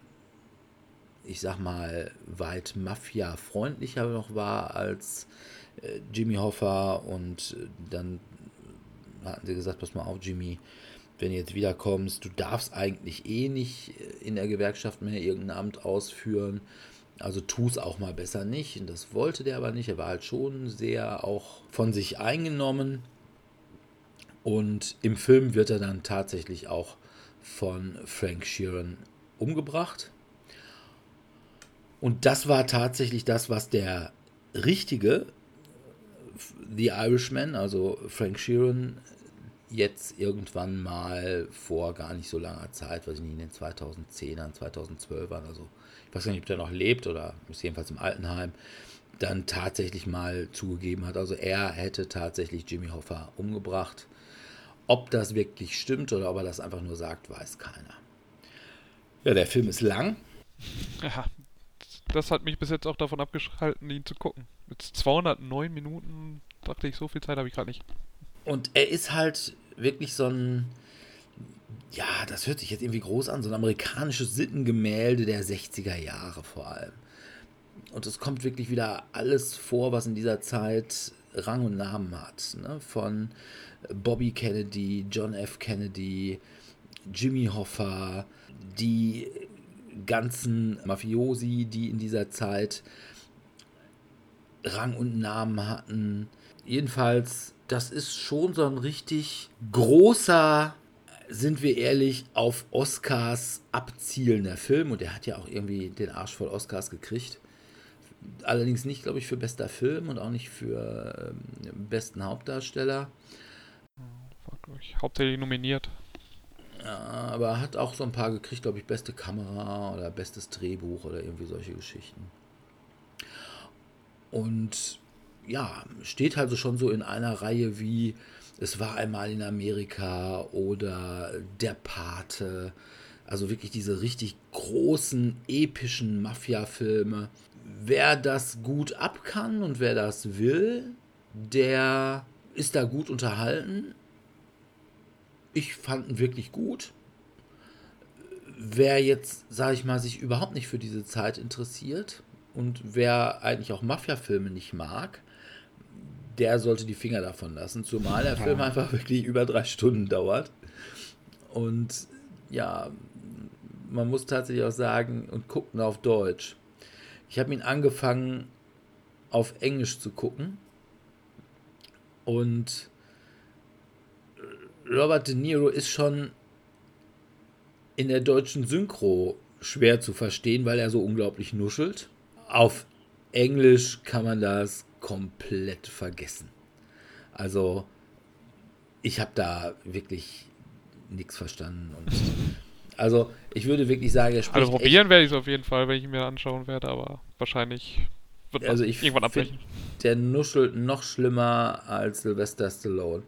ich sag mal, weit Mafia-freundlicher noch war als äh, Jimmy Hoffa. Und dann hatten sie gesagt, pass mal auf, Jimmy, wenn du jetzt wiederkommst, du darfst eigentlich eh nicht in der Gewerkschaft mehr irgendein Amt ausführen, also tu es auch mal besser nicht. Und das wollte der aber nicht, er war halt schon sehr auch von sich eingenommen, und im Film wird er dann tatsächlich auch von Frank Sheeran umgebracht. Und das war tatsächlich das, was der richtige The Irishman, also Frank Sheeran, jetzt irgendwann mal vor gar nicht so langer Zeit, weiß ich nicht, in den zweitausendzehnern, zweitausendzwölfern, also ich weiß gar nicht, ob der noch lebt oder ist jedenfalls im Altenheim, dann tatsächlich mal zugegeben hat. Also er hätte tatsächlich Jimmy Hoffa umgebracht. Ob das wirklich stimmt oder ob er das einfach nur sagt, weiß keiner. Ja, der Film ist lang. Ja, das hat mich bis jetzt auch davon abgehalten, ihn zu gucken. Mit zweihundertneun Minuten dachte ich, so viel Zeit habe ich gerade nicht. Und er ist halt wirklich so ein, ja, das hört sich jetzt irgendwie groß an, so ein amerikanisches Sittengemälde der sechziger Jahre vor allem. Und es kommt wirklich wieder alles vor, was in dieser Zeit Rang und Namen hat, ne? Von Bobby Kennedy, John F. Kennedy, Jimmy Hoffa, die ganzen Mafiosi, die in dieser Zeit Rang und Namen hatten. Jedenfalls, das ist schon so ein richtig großer, sind wir ehrlich, auf Oscars abzielender Film. Und er hat ja auch irgendwie den Arsch voll Oscars gekriegt. Allerdings nicht, glaube ich, für bester Film und auch nicht für ähm, besten Hauptdarsteller. War, glaube ich, hauptsächlich nominiert. Ja, aber hat auch so ein paar gekriegt, glaube ich, beste Kamera oder bestes Drehbuch oder irgendwie solche Geschichten. Und ja, steht also schon so in einer Reihe wie Es war einmal in Amerika oder Der Pate. Also wirklich diese richtig großen, epischen Mafia-Filme. Wer das gut ab kann und wer das will, der ist da gut unterhalten. Ich fand ihn wirklich gut. Wer jetzt, sag ich mal, sich überhaupt nicht für diese Zeit interessiert und wer eigentlich auch Mafia-Filme nicht mag, der sollte die Finger davon lassen, zumal der Film einfach wirklich über drei Stunden dauert. Und ja, man muss tatsächlich auch sagen, und gucken auf Deutsch. Ich habe ihn angefangen, auf Englisch zu gucken. Und Robert De Niro ist schon in der deutschen Synchro schwer zu verstehen, weil er so unglaublich nuschelt. Auf Englisch kann man das komplett vergessen. Also, ich habe da wirklich nichts verstanden. Und also, ich würde wirklich sagen, er spricht. Also, probieren werde ich es auf jeden Fall, wenn ich ihn mir anschauen werde, aber wahrscheinlich wird man also ich irgendwann abbrechen. Der nuschelt noch schlimmer als Sylvester Stallone.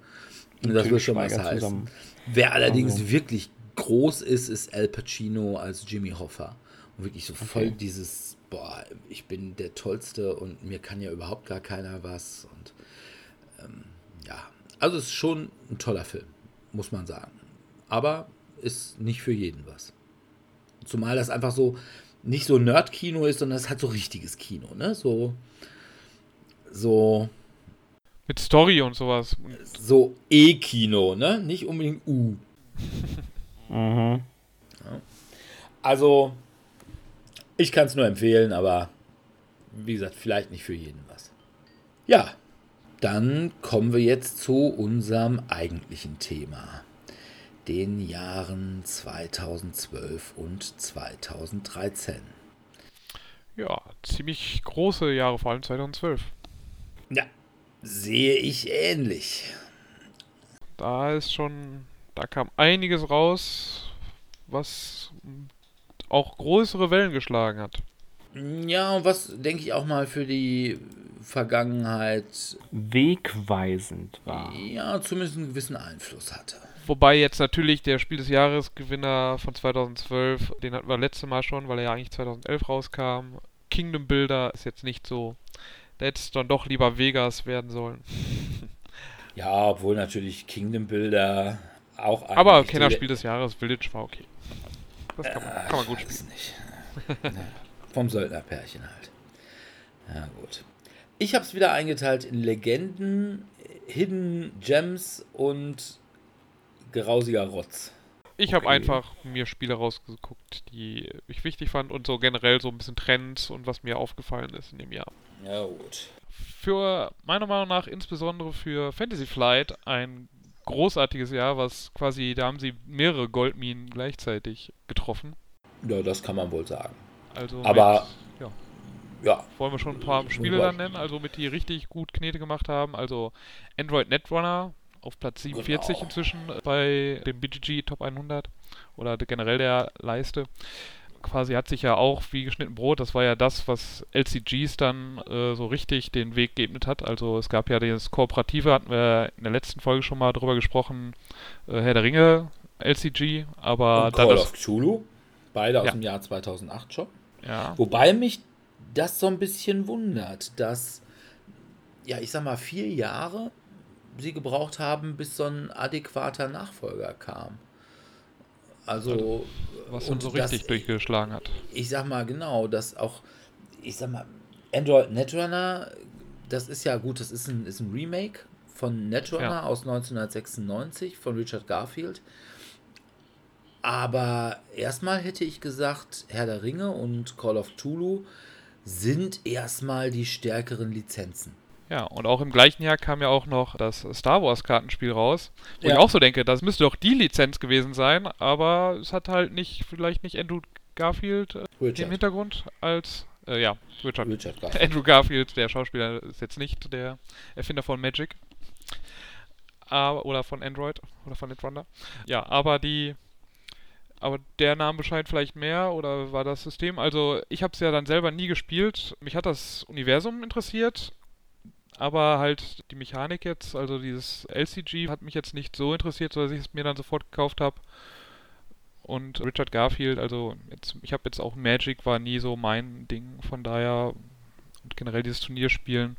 Und das wird schon was heißen. Wer allerdings also. wirklich groß ist, ist Al Pacino als Jimmy Hoffa. Und wirklich so voll okay. dieses, boah, ich bin der Tollste und mir kann ja überhaupt gar keiner was. Und ähm, ja, also es ist schon ein toller Film, muss man sagen. Aber ist nicht für jeden was. Zumal das einfach so nicht so Nerd-Kino ist, sondern es hat so richtiges Kino, ne? So, so... Mit Story und sowas. So E-Kino, ne? Nicht unbedingt U. Mhm. Ja. Also, ich kann es nur empfehlen, aber wie gesagt, vielleicht nicht für jeden was. Ja, dann kommen wir jetzt zu unserem eigentlichen Thema. Den Jahren zweitausendzwölf und zweitausenddreizehn. Ja, ziemlich große Jahre, vor allem zweitausendzwölf. Ja. Sehe ich ähnlich. Da ist schon, da kam einiges raus, was auch größere Wellen geschlagen hat. Ja, und was, denke ich, auch mal für die Vergangenheit wegweisend war. Ja, zumindest einen gewissen Einfluss hatte. Wobei jetzt natürlich der Spiel des Jahresgewinner von zweitausendzwölf, den hatten wir letztes Mal schon, weil er ja eigentlich zweitausendelf rauskam. Kingdom Builder ist jetzt nicht so... Da hätte es dann doch lieber Vegas werden sollen. Ja, obwohl natürlich Kingdom Builder auch ein... Aber Kennerspiel des Jahres, Village war okay. Das kann man, äh, kann man gut spielen. Nicht. Ja, vom Söldnerpärchen halt. Ja, gut. Ich habe es wieder eingeteilt in Legenden, Hidden Gems und grausiger Rotz. Ich okay. habe einfach mir Spiele rausgeguckt, die ich wichtig fand und so generell so ein bisschen Trends und was mir aufgefallen ist in dem Jahr. Ja, gut. Für, meiner Meinung nach, insbesondere für Fantasy Flight ein großartiges Jahr, was quasi, da haben sie mehrere Goldminen gleichzeitig getroffen. Ja, das kann man wohl sagen. Also aber, mit, ja. ja. Wollen wir schon ein paar Spiele dann nennen, also mit die richtig gut Knete gemacht haben, also Android Netrunner auf Platz siebenundvierzig genau. inzwischen bei dem B G G Top hundert oder generell der Leiste. Quasi hat sich ja auch wie geschnitten Brot, das war ja das, was L C Gs dann äh, so richtig den Weg geebnet hat. Also es gab ja das Kooperative, hatten wir in der letzten Folge schon mal drüber gesprochen, äh, Herr der Ringe, L C G, aber... Und Call of Cthulhu, beide ja. aus dem Jahr zweitausendacht schon. Ja. Wobei mich das so ein bisschen wundert, dass, ja ich sag mal, vier Jahre sie gebraucht haben, bis so ein adäquater Nachfolger kam. Also, also, was uns so richtig das, durchgeschlagen hat. Ich sag mal, genau, dass auch, ich sag mal, Android Netrunner, das ist ja gut, das ist ein, ist ein Remake von Netrunner ja. aus neunzehnhundertsechsundneunzig von Richard Garfield. Aber erstmal hätte ich gesagt, Herr der Ringe und Call of Cthulhu sind erstmal die stärkeren Lizenzen. Ja, und auch im gleichen Jahr kam ja auch noch das Star Wars Kartenspiel raus, wo ja. ich auch so denke, das müsste doch die Lizenz gewesen sein, aber es hat halt nicht, vielleicht nicht Andrew Garfield Richard. im Hintergrund als, äh, ja, Richard, Richard Garfield. Andrew Garfield, der Schauspieler, ist jetzt nicht der Erfinder von Magic, aber, oder von Android, oder von Netrunner, ja, aber die... Aber der Name bescheid vielleicht mehr oder war das System, also ich habe es ja dann selber nie gespielt, mich hat das Universum interessiert, aber halt die Mechanik jetzt, also dieses L C G hat mich jetzt nicht so interessiert, sodass ich es mir dann sofort gekauft habe. Und Richard Garfield, also jetzt, ich habe jetzt auch Magic, war nie so mein Ding, von daher und generell dieses Turnierspielen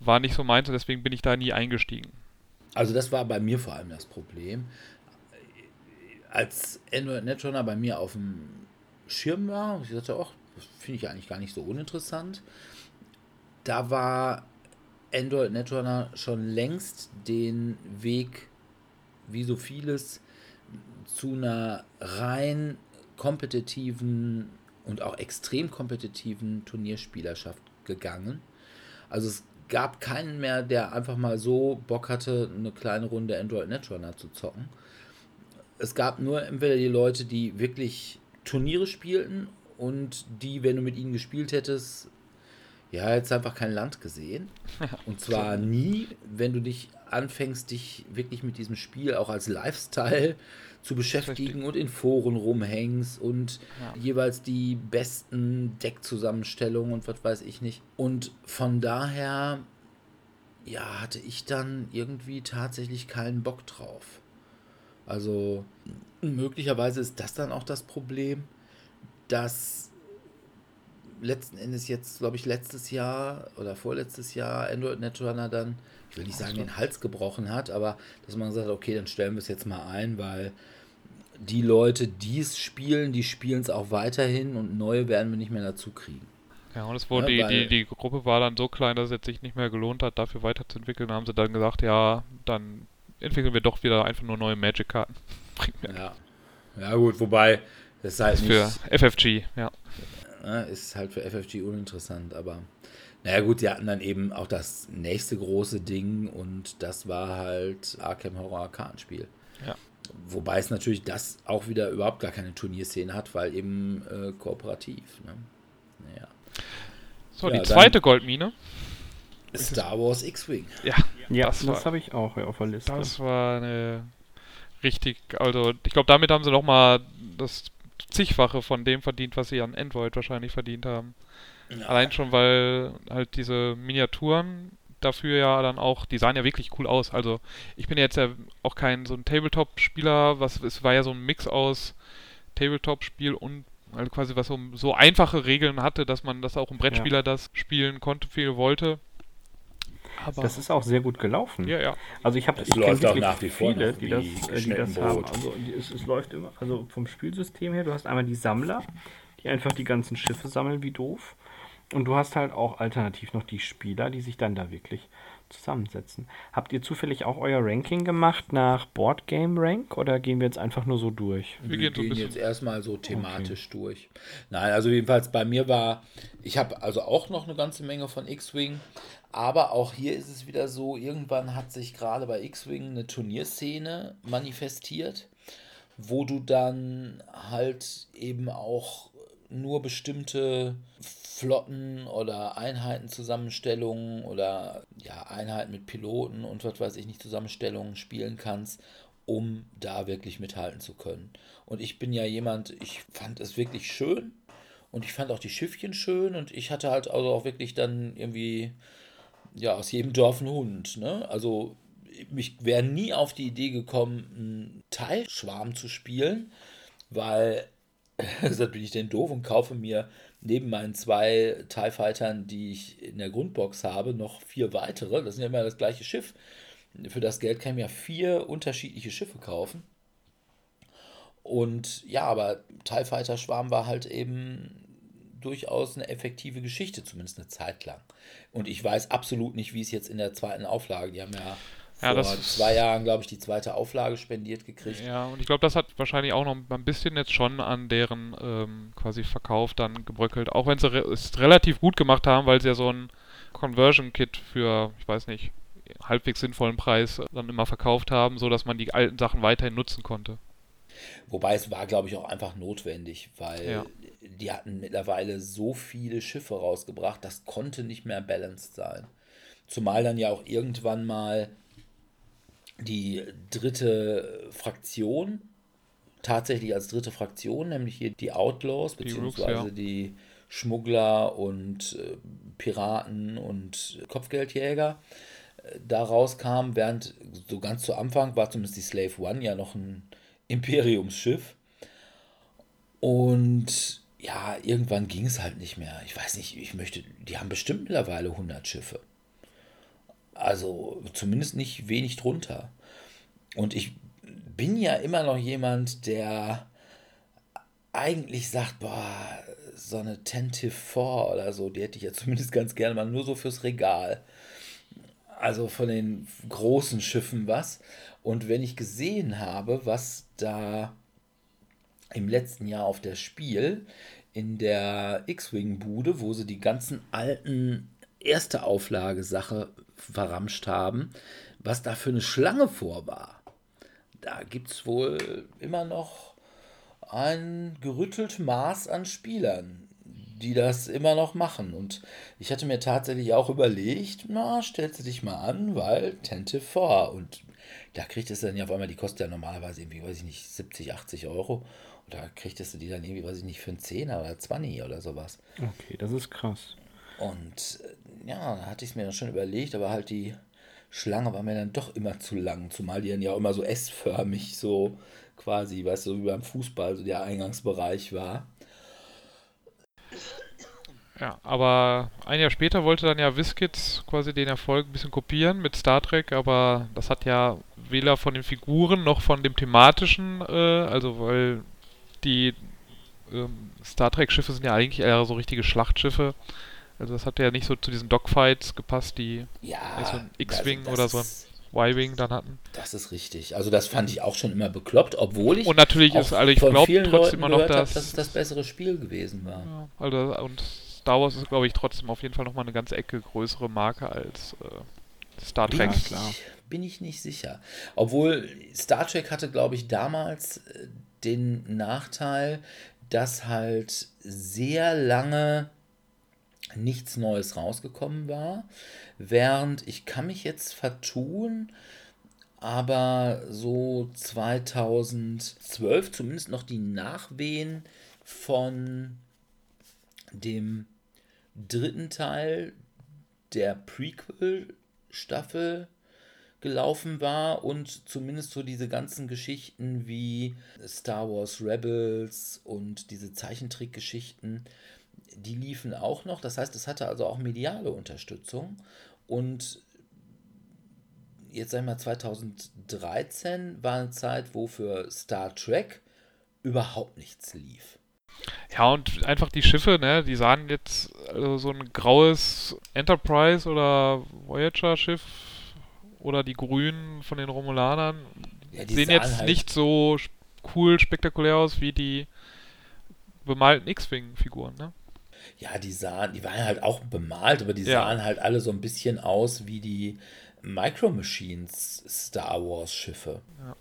war nicht so meins und deswegen bin ich da nie eingestiegen. Also das war bei mir vor allem das Problem. Als Android Netrunner bei mir auf dem Schirm war, ich dachte auch, das finde ich eigentlich gar nicht so uninteressant, da war Android Netrunner schon längst den Weg, wie so vieles, zu einer rein kompetitiven und auch extrem kompetitiven Turnierspielerschaft gegangen. Also es gab keinen mehr, der einfach mal so Bock hatte, eine kleine Runde Android Netrunner zu zocken. Es gab nur entweder die Leute, die wirklich Turniere spielten und die, wenn du mit ihnen gespielt hättest, ja, jetzt einfach kein Land gesehen. Und zwar nie, wenn du dich anfängst, dich wirklich mit diesem Spiel auch als Lifestyle zu beschäftigen und in Foren rumhängst und ja. jeweils die besten Deckzusammenstellungen und was weiß ich nicht. Und von daher ja, hatte ich dann irgendwie tatsächlich keinen Bock drauf. Also möglicherweise ist das dann auch das Problem, dass letzten Endes jetzt, glaube ich, letztes Jahr oder vorletztes Jahr Android Netrunner dann, ich will nicht sagen, den Hals gebrochen hat, aber dass man gesagt hat, okay, dann stellen wir es jetzt mal ein, weil die Leute, die es spielen, die spielen es auch weiterhin und neue werden wir nicht mehr dazu kriegen. Ja, und es wurde ja, die, die, die Gruppe war dann so klein, dass es jetzt sich nicht mehr gelohnt hat, dafür weiterzuentwickeln. Da haben sie dann gesagt, ja, dann entwickeln wir doch wieder einfach nur neue Magic-Karten. Ja. Ja gut, wobei das ist halt ist nicht... Für F F G, ja. Ist halt für F F G uninteressant, aber naja gut, die hatten dann eben auch das nächste große Ding und das war halt Arkham Horror Kartenspiel. Ja. Wobei es natürlich das auch wieder überhaupt gar keine Turnierszene hat, weil eben äh, kooperativ. Ne? Naja. So, ja, die zweite Goldmine. Star Wars X-Wing. Ja, ja, das, das habe ich auch auf der Liste. Das war eine richtig, also ich glaube, damit haben sie nochmal das Zigfache von dem verdient, was sie an Android wahrscheinlich verdient haben. Ja. Allein schon, weil halt diese Miniaturen dafür ja dann auch, die sahen ja wirklich cool aus. Also ich bin jetzt ja auch kein so ein Tabletop-Spieler, was es war ja so ein Mix aus Tabletop-Spiel und also quasi was so, so einfache Regeln hatte, dass man das auch im Brettspieler ja. das spielen konnte, viel wollte. Aber das ist auch sehr gut gelaufen. Ja, ja. Also ich habe das ich läuft auch nach wie vor viele, die das, äh, die das haben. Also es, es läuft immer. Also vom Spielsystem her, du hast einmal die Sammler, die einfach die ganzen Schiffe sammeln, wie doof. Und du hast halt auch alternativ noch die Spieler, die sich dann da wirklich zusammensetzen. Habt ihr zufällig auch euer Ranking gemacht nach Board Game Rank oder gehen wir jetzt einfach nur so durch? Wir, wir gehen, gehen jetzt erstmal so thematisch okay. durch. Nein, also jedenfalls bei mir war, ich habe also auch noch eine ganze Menge von X-Wing, aber auch hier ist es wieder so, irgendwann hat sich gerade bei X-Wing eine Turnierszene manifestiert, wo du dann halt eben auch nur bestimmte Flotten oder Einheitenzusammenstellungen oder ja, Einheiten mit Piloten und was weiß ich nicht, Zusammenstellungen spielen kannst, um da wirklich mithalten zu können. Und ich bin ja jemand, ich fand es wirklich schön und ich fand auch die Schiffchen schön und ich hatte halt also auch wirklich dann irgendwie ja aus jedem Dorf einen Hund, ne? Also ich wäre nie auf die Idee gekommen, einen Teilschwarm zu spielen, weil deshalb bin ich denn doof und kaufe mir neben meinen zwei TIE Fightern, die ich in der Grundbox habe, noch vier weitere. Das sind ja immer das gleiche Schiff. Für das Geld kann ich mir vier unterschiedliche Schiffe kaufen. Und ja, aber TIE Fighter Schwarm war halt eben durchaus eine effektive Geschichte, zumindest eine Zeit lang. Und ich weiß absolut nicht, wie es jetzt in der zweiten Auflage, die haben ja... Ja, vor das zwei Jahren, glaube ich, die zweite Auflage spendiert gekriegt. Ja, und ich glaube, das hat wahrscheinlich auch noch ein bisschen jetzt schon an deren ähm, quasi Verkauf dann gebröckelt. Auch wenn sie re- es relativ gut gemacht haben, weil sie ja so ein Conversion-Kit für, ich weiß nicht, halbwegs sinnvollen Preis dann immer verkauft haben, sodass man die alten Sachen weiterhin nutzen konnte. Wobei es war, glaube ich, auch einfach notwendig, weil ja. die hatten mittlerweile so viele Schiffe rausgebracht, das konnte nicht mehr balanced sein. Zumal dann ja auch irgendwann mal die dritte Fraktion, tatsächlich als dritte Fraktion, nämlich hier die Outlaws, beziehungsweise die, Rooks, ja. die Schmuggler und äh, Piraten und Kopfgeldjäger, äh, da rauskamen, während so ganz zu Anfang war zumindest die Slave One ja noch ein Imperiumsschiff. Und ja, irgendwann ging es halt nicht mehr. Ich weiß nicht, ich möchte, die haben bestimmt mittlerweile hundert Schiffe. Also zumindest nicht wenig drunter. Und ich bin ja immer noch jemand, der eigentlich sagt, boah, so eine Tentive vier oder so, die hätte ich ja zumindest ganz gerne mal nur so fürs Regal. Also von den großen Schiffen was. Und wenn ich gesehen habe, was da im letzten Jahr auf der Spiel in der X-Wing-Bude, wo sie die ganzen alten erste Auflage-Sache verramscht haben, was da für eine Schlange vor war. Da gibt es wohl immer noch ein gerüttelt Maß an Spielern, die das immer noch machen. Und ich hatte mir tatsächlich auch überlegt, na, stellst du dich mal an, weil Tente vor. Und da kriegt es dann ja auf einmal, die kostet ja normalerweise irgendwie, weiß ich nicht, siebzig, achtzig Euro. Und da kriegtest du die dann irgendwie, weiß ich nicht, für einen Zehner oder zwanzig oder sowas. Okay, das ist krass. Und ja, da hatte ich es mir dann schon überlegt, aber halt die Schlange war mir dann doch immer zu lang, zumal die dann ja auch immer so S-förmig so quasi, weißt du, wie beim Fußball so der Eingangsbereich war. Ja, aber ein Jahr später wollte dann ja WizKids quasi den Erfolg ein bisschen kopieren mit Star Trek, aber das hat ja weder von den Figuren noch von dem thematischen, äh, also weil die ähm, Star Trek-Schiffe sind ja eigentlich eher so richtige Schlachtschiffe. Also das hat ja nicht so zu diesen Dogfights gepasst, die ja, so ein X-Wing also oder so ein Y-Wing dann hatten. Das ist richtig. Also das fand ich auch schon immer bekloppt, obwohl ich und natürlich ist, also ich glaube trotzdem Leuten immer noch, dass, hab, dass es das bessere Spiel gewesen war. Ja, also und Star Wars ist, glaube ich, trotzdem auf jeden Fall nochmal eine ganze Ecke größere Marke als äh, Star Trek. Bin ich, klar. bin ich nicht sicher. Obwohl Star Trek hatte, glaube ich, damals äh, den Nachteil, dass halt sehr lange nichts Neues rausgekommen war, während, ich kann mich jetzt vertun, aber so zweitausendzwölf zumindest noch die Nachwehen von dem dritten Teil der Prequel-Staffel gelaufen war und zumindest so diese ganzen Geschichten wie Star Wars Rebels und diese Zeichentrickgeschichten, die liefen auch noch. Das heißt, es hatte also auch mediale Unterstützung. Und jetzt sag ich mal, zweitausenddreizehn war eine Zeit, wo für Star Trek überhaupt nichts lief. Ja, und einfach die Schiffe, ne, die sahen jetzt also so ein graues Enterprise oder Voyager-Schiff oder die grünen von den Romulanern. Ja, die sehen jetzt halt nicht so cool, spektakulär aus wie die bemalten X-Wing-Figuren, ne? Ja, die sahen, die waren halt auch bemalt, aber die ja. sahen halt alle so ein bisschen aus wie die Micro-Machines-Star-Wars-Schiffe. Ja.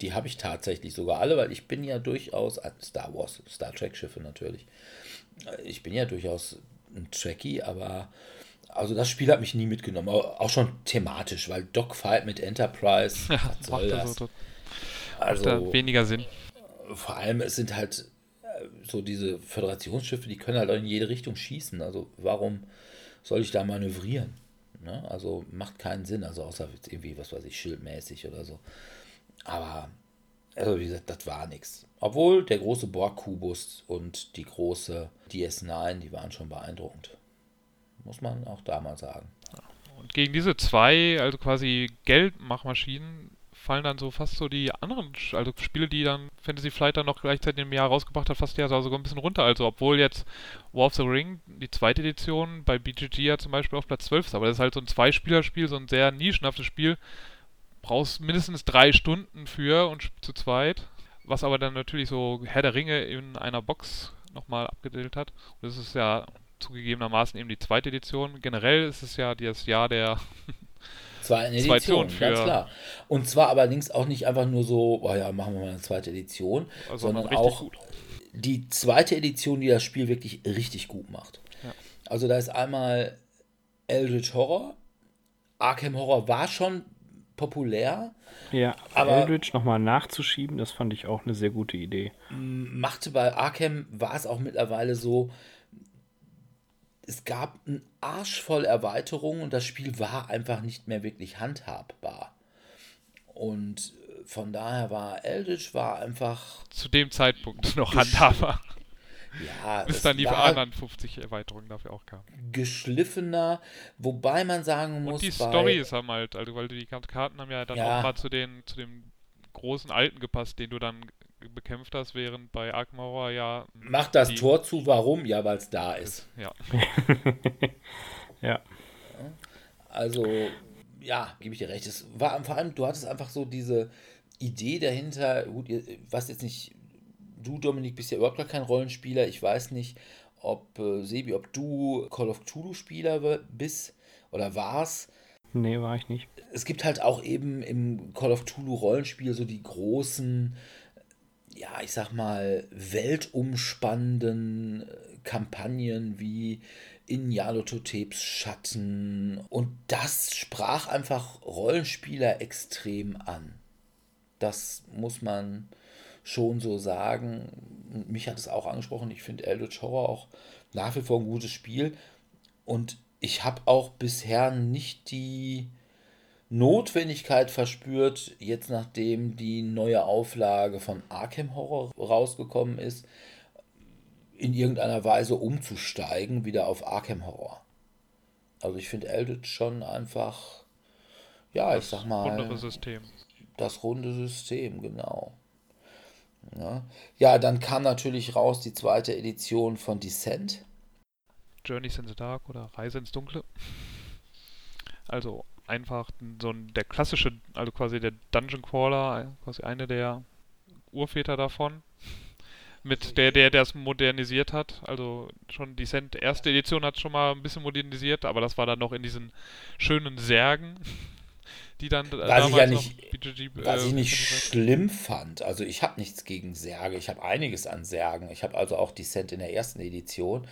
Die habe ich tatsächlich sogar alle, weil ich bin ja durchaus, Star Wars, Star Trek-Schiffe natürlich, ich bin ja durchaus ein Trekkie, aber also das Spiel hat mich nie mitgenommen, auch schon thematisch, weil Dogfight mit Enterprise, ja, was soll das? das? Also, da weniger Sinn. Vor allem, es sind halt so diese Föderationsschiffe, die können halt auch in jede Richtung schießen, also warum soll ich da manövrieren? Ne? Also macht keinen Sinn, also außer irgendwie, was weiß ich, schildmäßig oder so. Aber, also wie gesagt, das war nichts. Obwohl der große Borg-Kubus und die große D S neun, die waren schon beeindruckend. Muss man auch da mal sagen. Und gegen diese zwei, also quasi Geldmachmaschinen, fallen dann so fast so die anderen, also Spiele, die dann Fantasy Flight dann noch gleichzeitig im Jahr rausgebracht hat, fast ja sogar ein bisschen runter. Also obwohl jetzt War of the Ring, die zweite Edition, bei B G G ja zum Beispiel auf Platz zwölf ist. Aber das ist halt so ein Zweispielerspiel, so ein sehr nischenhaftes Spiel, brauchst mindestens drei Stunden für und zu zweit, was aber dann natürlich so Herr der Ringe in einer Box nochmal abgebildet hat. Und das ist ja zugegebenermaßen eben die zweite Edition. Generell ist es ja das Jahr der zweiten Edition, für ganz klar. Und zwar allerdings auch nicht einfach nur so, oh ja, machen wir mal eine zweite Edition, also sondern auch gut. Die zweite Edition, die das Spiel wirklich richtig gut macht. Ja. Also da ist einmal Eldritch Horror, Arkham Horror war schon populär. Ja, aber Eldritch nochmal nachzuschieben, das fand ich auch eine sehr gute Idee. Machte bei Arkham, war es auch mittlerweile so, es gab einen Arsch voll Erweiterungen und das Spiel war einfach nicht mehr wirklich handhabbar. Und von daher war Eldritch war einfach zu dem Zeitpunkt noch handhabbar. Ja, bis dann die anderen fünfzig Erweiterungen dafür auch kamen. Geschliffener, wobei man sagen muss, und die Story bei, ist haben halt, also weil die Karten haben ja dann ja. auch mal zu den zu dem großen Alten gepasst, den du dann bekämpft hast, während bei Arkham Horror ja macht das Tor zu, warum? Ja, weil es da ist. ist. Ja. Ja. Also, ja, gebe ich dir recht. Es war vor allem, du hattest einfach so diese Idee dahinter, gut, ihr, was jetzt nicht. Du, Dominik, bist ja überhaupt gar kein Rollenspieler. Ich weiß nicht, ob äh, Sebi, ob du Call of Cthulhu-Spieler bist oder warst. Nee, war ich nicht. Es gibt halt auch eben im Call of Cthulhu-Rollenspiel so die großen, ja, ich sag mal, weltumspannenden Kampagnen wie in Jalototeps Schatten. Und das sprach einfach Rollenspieler extrem an. Das muss man schon so sagen, mich hat es auch angesprochen, ich finde Eldritch Horror auch nach wie vor ein gutes Spiel und ich habe auch bisher nicht die Notwendigkeit verspürt, jetzt nachdem die neue Auflage von Arkham Horror rausgekommen ist, in irgendeiner Weise umzusteigen, wieder auf Arkham Horror. Also ich finde Eldritch schon einfach, ja, das ich sag mal... Das rundere System. Das runde System, genau. Ja. Ja, dann kam natürlich raus die zweite Edition von Descent. Journeys in the Dark oder Reise ins Dunkle. Also einfach so ein, der klassische, also quasi der Dungeon Crawler, quasi eine der Urväter davon. Mit der, der das modernisiert hat. Also schon Descent, erste Edition hat schon mal ein bisschen modernisiert, aber das war dann noch in diesen schönen Särgen, die dann was damals ich ja nicht, B G G, was äh, ich nicht schlimm fand. Also ich habe nichts gegen Särge, ich habe einiges an Särgen. Ich habe also auch Descent in der ersten Edition.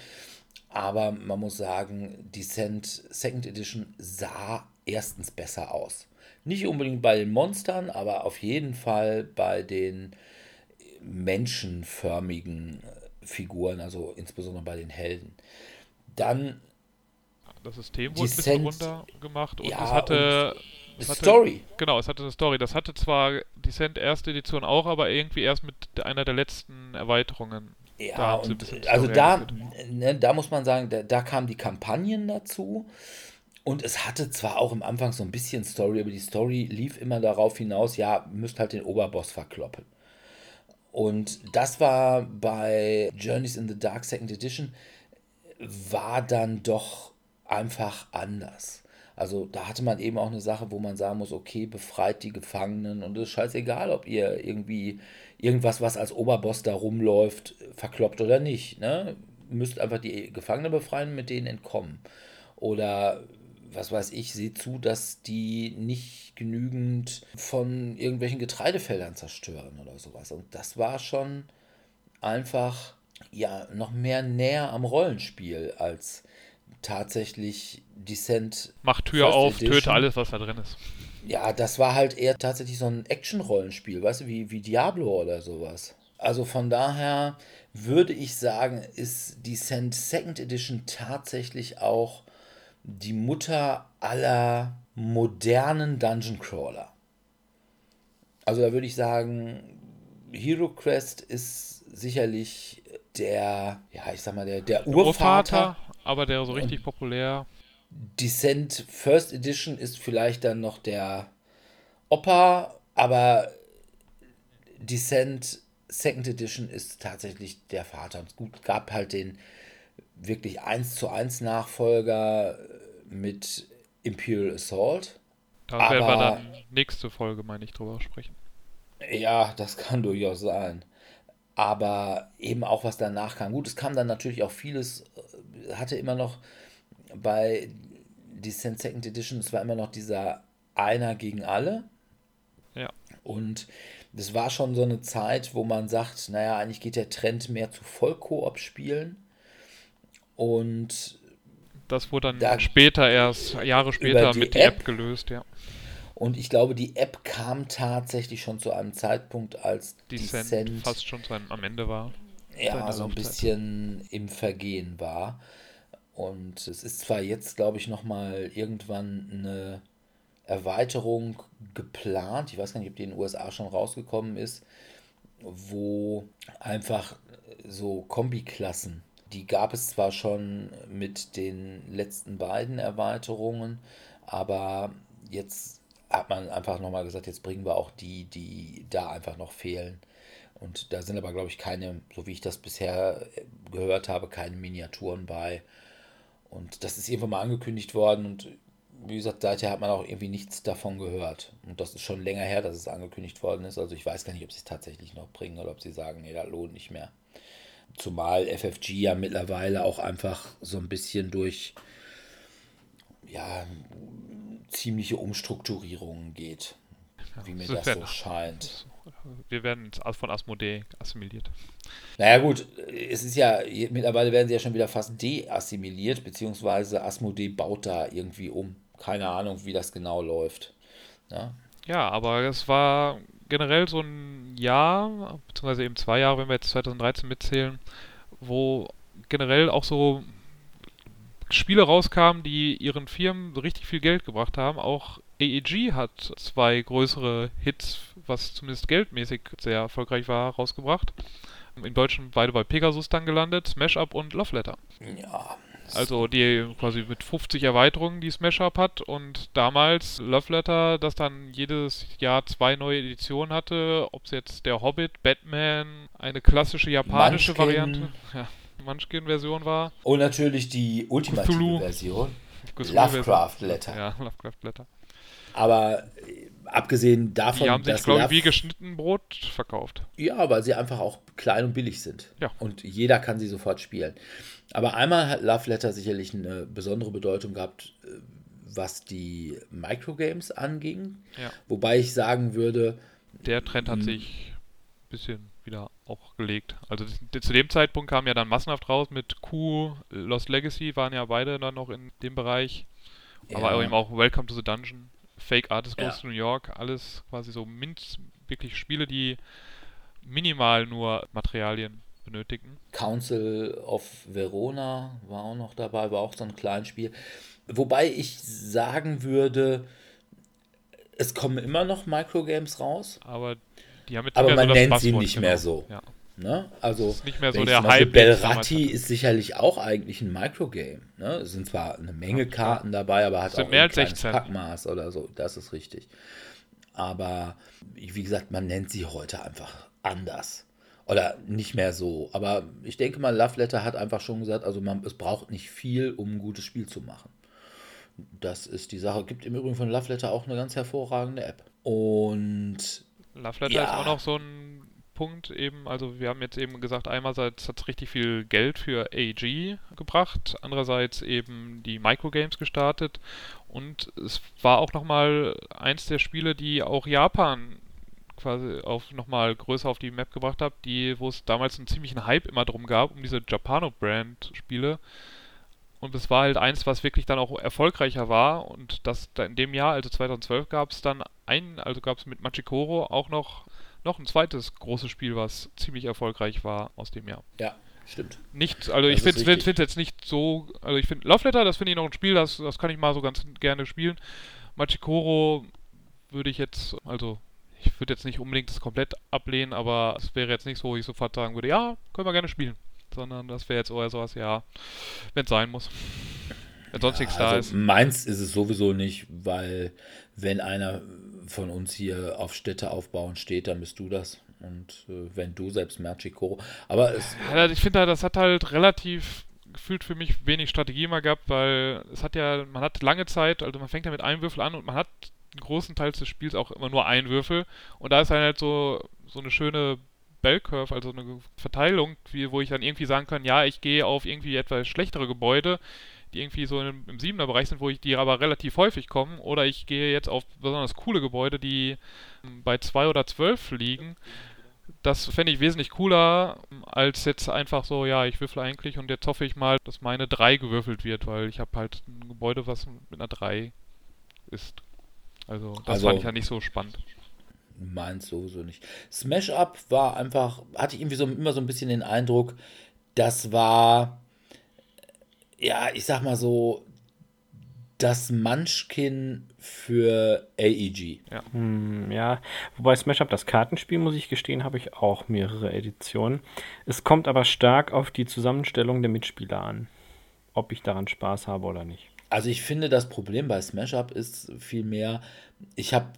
Aber man muss sagen, Descent Second Edition sah erstens besser aus. Nicht unbedingt bei den Monstern, aber auf jeden Fall bei den menschenförmigen Figuren, also insbesondere bei den Helden. Dann das System wurde Descent, ein bisschen runtergemacht und ja, es hatte... Und Es hatte, Story. Genau, es hatte eine Story. Das hatte zwar Descent erste Edition auch, aber irgendwie erst mit einer der letzten Erweiterungen. Ja, da und also da, ne, da muss man sagen, da, da kamen die Kampagnen dazu und es hatte zwar auch am Anfang so ein bisschen Story, aber die Story lief immer darauf hinaus, ja, müsst halt den Oberboss verkloppen. Und das war bei Journeys in the Dark Second Edition war dann doch einfach anders. Also da hatte man eben auch eine Sache, wo man sagen muss, okay, befreit die Gefangenen und es ist scheißegal, ob ihr irgendwie irgendwas, was als Oberboss da rumläuft, verkloppt oder nicht. Ne? Müsst einfach die Gefangenen befreien, mit denen entkommen. Oder, was weiß ich, seht zu, dass die nicht genügend von irgendwelchen Getreidefeldern zerstören oder sowas. Und das war schon einfach ja noch mehr näher am Rollenspiel als... tatsächlich Descent... Mach Tür auf, töte alles, was da drin ist. Ja, das war halt eher tatsächlich so ein Action-Rollenspiel, weißt du, wie, wie Diablo oder sowas. Also von daher würde ich sagen, ist Descent Second Edition tatsächlich auch die Mutter aller modernen Dungeon-Crawler. Also da würde ich sagen, Hero Quest ist sicherlich der, ja, ich sag mal, der, der Urvater... Urvater. Aber der so richtig und populär. Descent First Edition ist vielleicht dann noch der Opa, aber Descent Second Edition ist tatsächlich der Vater. Und gut, gab halt den wirklich eins zu eins Nachfolger mit Imperial Assault. Da werden wir dann nächste Folge, meine ich, drüber sprechen. Ja, das kann durchaus sein. Aber eben auch, was danach kam. Gut, es kam dann natürlich auch vieles, hatte immer noch bei Descent Second Edition, es war immer noch dieser Einer gegen alle. Ja. Und das war schon so eine Zeit, wo man sagt, naja, eigentlich geht der Trend mehr zu Vollkoop-Spielen. Und das wurde dann da später erst, Jahre später mit der App gelöst, ja. Und ich glaube, die App kam tatsächlich schon zu einem Zeitpunkt, als Descent, Descent fast schon sein, am Ende war. Ja, so ein bisschen im Vergehen war. Und es ist zwar jetzt, glaube ich, nochmal irgendwann eine Erweiterung geplant. Ich weiß gar nicht, ob die in den U S A schon rausgekommen ist, wo einfach so Kombiklassen, die gab es zwar schon mit den letzten beiden Erweiterungen, aber jetzt hat man einfach nochmal gesagt, jetzt bringen wir auch die, die da einfach noch fehlen. Und da sind aber, glaube ich, keine, so wie ich das bisher gehört habe, keine Miniaturen bei. Und das ist irgendwann mal angekündigt worden und wie gesagt, seither hat man auch irgendwie nichts davon gehört. Und das ist schon länger her, dass es angekündigt worden ist. Also ich weiß gar nicht, ob sie es tatsächlich noch bringen oder ob sie sagen, nee, das lohnt nicht mehr. Zumal F F G ja mittlerweile auch einfach so ein bisschen durch, ja, ziemliche Umstrukturierungen geht. Wie mir das so scheint. Wir werden von Asmodee assimiliert. Naja gut, es ist ja, mittlerweile werden sie ja schon wieder fast deassimiliert, beziehungsweise Asmodee baut da irgendwie um. Keine Ahnung, wie das genau läuft. Ja, ja, aber es war generell so ein Jahr, beziehungsweise eben zwei Jahre, wenn wir jetzt zwanzig dreizehn mitzählen, wo generell auch so Spiele rauskamen, die ihren Firmen so richtig viel Geld gebracht haben, auch A E G hat zwei größere Hits, was zumindest geldmäßig sehr erfolgreich war, rausgebracht. Im Deutschen beide bei Pegasus dann gelandet, Smash Up und Love Letter. Ja. Also die quasi mit fünfzig Erweiterungen, die Smash Up hat, und damals Love Letter, das dann jedes Jahr zwei neue Editionen hatte, ob es jetzt der Hobbit, Batman, eine klassische japanische Munchkin. Variante, ja, Munchkin-Version war. Und natürlich die ultimative Cthulhu. Version, Lovecraft Letter. Ja, Lovecraft Letter. Aber abgesehen davon, die haben sich, dass glaube ich, wie geschnitten Brot verkauft. Ja, weil sie einfach auch klein und billig sind. Ja. Und jeder kann sie sofort spielen. Aber einmal hat Love Letter sicherlich eine besondere Bedeutung gehabt, was die Microgames anging. Ja. Wobei ich sagen würde... Der Trend hat m- sich ein bisschen wieder auch gelegt. Also zu dem Zeitpunkt kam ja dann massenhaft raus mit Q, Lost Legacy waren ja beide dann noch in dem Bereich. Ja. Aber eben auch Welcome to the Dungeon, Fake Artist Goes ja. to New York, alles quasi so min- wirklich Spiele, die minimal nur Materialien benötigen. Council of Verona war auch noch dabei, war auch so ein kleines Spiel. Wobei ich sagen würde, es kommen immer noch Microgames raus. Aber, die haben jetzt aber man so nennt sie nicht genau. mehr so. Ja. Ne? Also, ist nicht mehr so der Hype. Belratti ist sicherlich auch eigentlich ein Microgame. Ne? Es sind zwar eine Menge ja, Karten dabei, aber hat auch mehr ein kleines Packmaß oder so. Das ist richtig. Aber wie gesagt, man nennt sie heute einfach anders. Oder nicht mehr so. Aber ich denke mal, Love Letter hat einfach schon gesagt, also man, es braucht nicht viel, um ein gutes Spiel zu machen. Das ist die Sache. Gibt im Übrigen von Love Letter auch eine ganz hervorragende App. Und Love Letter ja, ist auch noch so ein Punkt eben, also wir haben jetzt eben gesagt, einerseits hat es richtig viel Geld für A E G gebracht, andererseits eben die Microgames gestartet, und es war auch nochmal eins der Spiele, die auch Japan quasi auf nochmal größer auf die Map gebracht hat, die, wo es damals einen ziemlichen Hype immer drum gab, um diese Japano-Brand-Spiele, und es war halt eins, was wirklich dann auch erfolgreicher war, und das in dem Jahr, also zweitausendzwölf, gab es dann einen, also gab es mit Machikoro auch noch Noch ein zweites großes Spiel, was ziemlich erfolgreich war aus dem Jahr. Ja, stimmt. Nicht, also das ich finde es find jetzt nicht so, also ich finde Love Letter, das finde ich noch ein Spiel, das, das kann ich mal so ganz gerne spielen. Machikoro würde ich jetzt, also ich würde jetzt nicht unbedingt das komplett ablehnen, aber es wäre jetzt nicht so, wo ich sofort sagen würde, ja, können wir gerne spielen. Sondern das wäre jetzt eher sowas, ja, wenn es sein muss. Wenn sonst ja, nichts also da ist. Meins ist es sowieso nicht, weil wenn einer von uns hier auf Städte aufbauen steht, dann bist du das. Und äh, wenn du selbst Machikoro. Aber es ja, ich finde, das hat halt relativ gefühlt für mich wenig Strategie mal gehabt, weil es hat ja, man hat lange Zeit, also man fängt ja mit einem Würfel an und man hat einen großen Teil des Spiels auch immer nur einen Würfel. Und da ist dann halt so, so eine schöne Bell-Curve, also eine Verteilung, wie, wo ich dann irgendwie sagen kann, ja, ich gehe auf irgendwie etwas schlechtere Gebäude, die irgendwie so im siebener Bereich sind, wo ich die aber relativ häufig komme, oder ich gehe jetzt auf besonders coole Gebäude, die bei zwei oder zwölf liegen. Das fände ich wesentlich cooler, als jetzt einfach so, ja, ich würfle eigentlich und jetzt hoffe ich mal, dass meine drei gewürfelt wird, weil ich habe halt ein Gebäude, was mit einer drei ist. Also das also, fand ich ja nicht so spannend. Meins sowieso nicht. Smash Up war einfach, hatte ich irgendwie so immer so ein bisschen den Eindruck, das war ja, ich sag mal so, das Munchkin für A E G. Ja, hm, ja. Wobei Smash Up, das Kartenspiel, muss ich gestehen, habe ich auch mehrere Editionen. Es kommt aber stark auf die Zusammenstellung der Mitspieler an, ob ich daran Spaß habe oder nicht. Also ich finde, das Problem bei Smash Up ist vielmehr, ich habe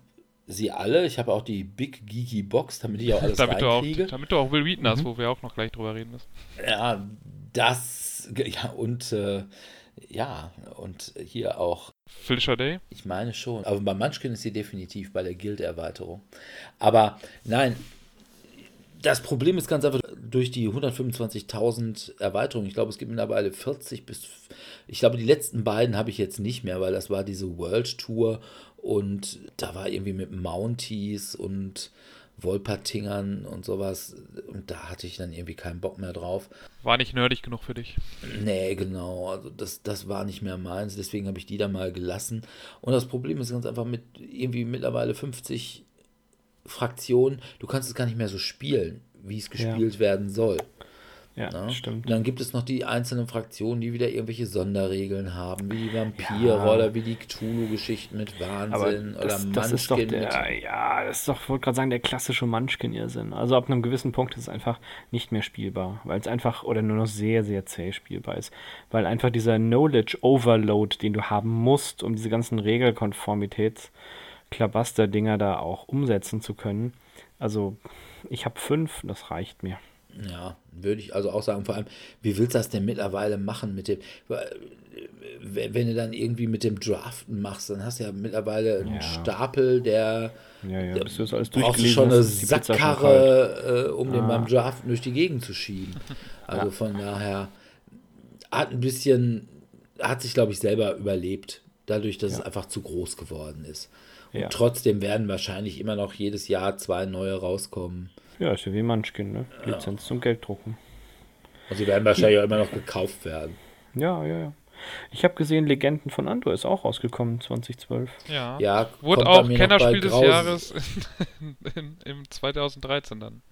sie alle, ich habe auch die Big Geeky Box, damit ich auch alles damit reinkriege. Du auch, damit du auch Will Wheaton mhm. hast, wo wir auch noch gleich drüber reden müssen. Ja, das, ja, und, äh, ja, und hier auch. Fischer Day? Ich meine schon. Aber bei Munchkin ist sie definitiv bei der Guild-Erweiterung. Aber nein, das Problem ist ganz einfach, durch die hundertfünfundzwanzigtausend Erweiterungen, ich glaube, es gibt mittlerweile vierzig bis, ich glaube, die letzten beiden habe ich jetzt nicht mehr, weil das war diese World Tour und da war irgendwie mit Mounties und Wolpertingern und sowas. Und da hatte ich dann irgendwie keinen Bock mehr drauf. War nicht nerdig genug für dich. Nee, genau. Also das, das war nicht mehr meins. Deswegen habe ich die da mal gelassen. Und das Problem ist ganz einfach mit irgendwie mittlerweile fünfzig Fraktionen. Du kannst es gar nicht mehr so spielen, wie es gespielt ja. werden soll. Ja, ja, stimmt. Und dann gibt es noch die einzelnen Fraktionen, die wieder irgendwelche Sonderregeln haben, wie die Vampirroller, ja. wie die Cthulhu-Geschichten mit Wahnsinn das, oder Munchkin. Ja, das ist doch, ich wollte gerade sagen, der klassische Munchkin-Irrsinn. Also ab einem gewissen Punkt ist es einfach nicht mehr spielbar, weil es einfach oder nur noch sehr, sehr zäh spielbar ist. Weil einfach dieser Knowledge-Overload, den du haben musst, um diese ganzen Regelkonformitäts-Klabaster-Dinger da auch umsetzen zu können. Also ich habe fünf, das reicht mir. Ja, würde ich also auch sagen, vor allem, wie willst du das denn mittlerweile machen mit dem, wenn du dann irgendwie mit dem Draften machst, dann hast du ja mittlerweile einen ja. Stapel, der, ja, ja. der bist du das alles brauchst du schon eine Sackkarre, äh, um ah. den beim Draften durch die Gegend zu schieben. Also ja. von daher hat ein bisschen, hat sich glaube ich selber überlebt, dadurch, dass ja. es einfach zu groß geworden ist. Und ja. trotzdem werden wahrscheinlich immer noch jedes Jahr zwei neue rauskommen. Ja, ist ja wie Munchkin, ne? Lizenz ja. zum Gelddrucken. Also die werden wahrscheinlich auch immer noch gekauft werden. Ja, ja, ja. Ich habe gesehen, Legenden von Andor ist auch rausgekommen, zwanzig zwölf. Ja, ja wurde auch Kennerspiel des draußen. Jahres in, in, im zweitausenddreizehn dann.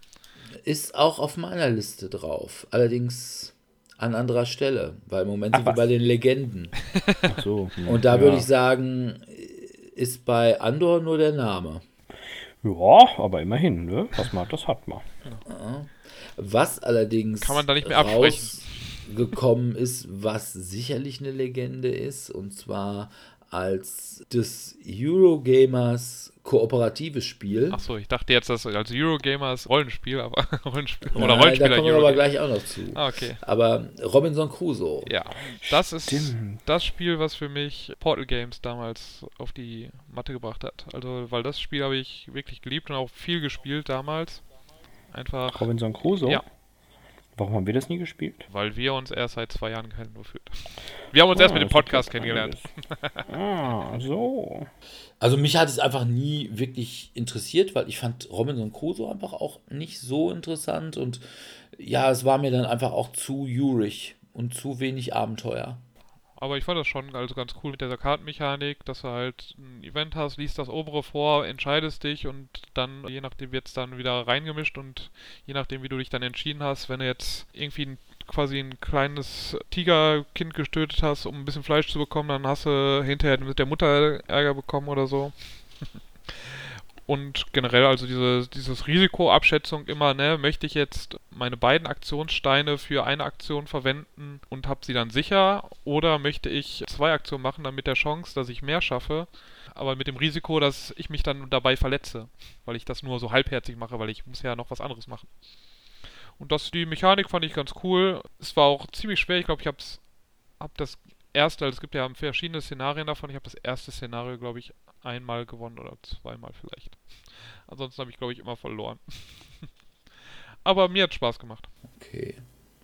Ist auch auf meiner Liste drauf, allerdings an anderer Stelle, weil im Moment Ach, sind wir was? bei den Legenden. Ach so. Ja. Und da würde ja. ich sagen, ist bei Andor nur der Name. Ja, aber immerhin, ne? Was man hat, das hat man. Ja. Was allerdings kann man da nicht mehr rausgekommen ist, was sicherlich eine Legende ist, und zwar als des Eurogamers kooperatives Spiel. Achso, ich dachte jetzt, dass als Eurogamers Rollenspiel, aber Rollenspiel oder Rollenspieler. Nein, da kommen wir aber gleich auch noch zu. Ah, okay. Aber Robinson Crusoe. Ja, das ist Stimmt. das Spiel, was für mich Portal Games damals auf die Matte gebracht hat. Also, weil das Spiel habe ich wirklich geliebt und auch viel gespielt damals. Einfach. Robinson Crusoe? Ja. Warum haben wir das nie gespielt? Weil wir uns erst seit zwei Jahren kennen. Wir haben uns oh, erst mit dem Podcast kennengelernt. Ah, so. Also mich hat es einfach nie wirklich interessiert, weil ich fand Robinson Crusoe einfach auch nicht so interessant. Und ja, es war mir dann einfach auch zu jurig und zu wenig Abenteuer. Aber ich fand das schon also ganz cool mit der Kartenmechanik, dass du halt ein Event hast, liest das obere vor, entscheidest dich und dann, je nachdem, wird es dann wieder reingemischt und je nachdem, wie du dich dann entschieden hast, wenn du jetzt irgendwie ein, quasi ein kleines Tigerkind gestötet hast, um ein bisschen Fleisch zu bekommen, dann hast du hinterher mit der Mutter Ärger bekommen oder so. Und generell also diese dieses Risikoabschätzung immer, ne, möchte ich jetzt meine beiden Aktionssteine für eine Aktion verwenden und habe sie dann sicher oder möchte ich zwei Aktionen machen, dann mit der Chance, dass ich mehr schaffe, aber mit dem Risiko, dass ich mich dann dabei verletze, weil ich das nur so halbherzig mache, weil ich muss ja noch was anderes machen. Und das, die Mechanik fand ich ganz cool. Es war auch ziemlich schwer, ich glaube, ich hab's, hab das erste, also es gibt ja verschiedene Szenarien davon, ich habe das erste Szenario, glaube ich, einmal gewonnen oder zweimal vielleicht. Ansonsten habe ich, glaube ich, immer verloren. Aber mir hat Spaß gemacht. Okay.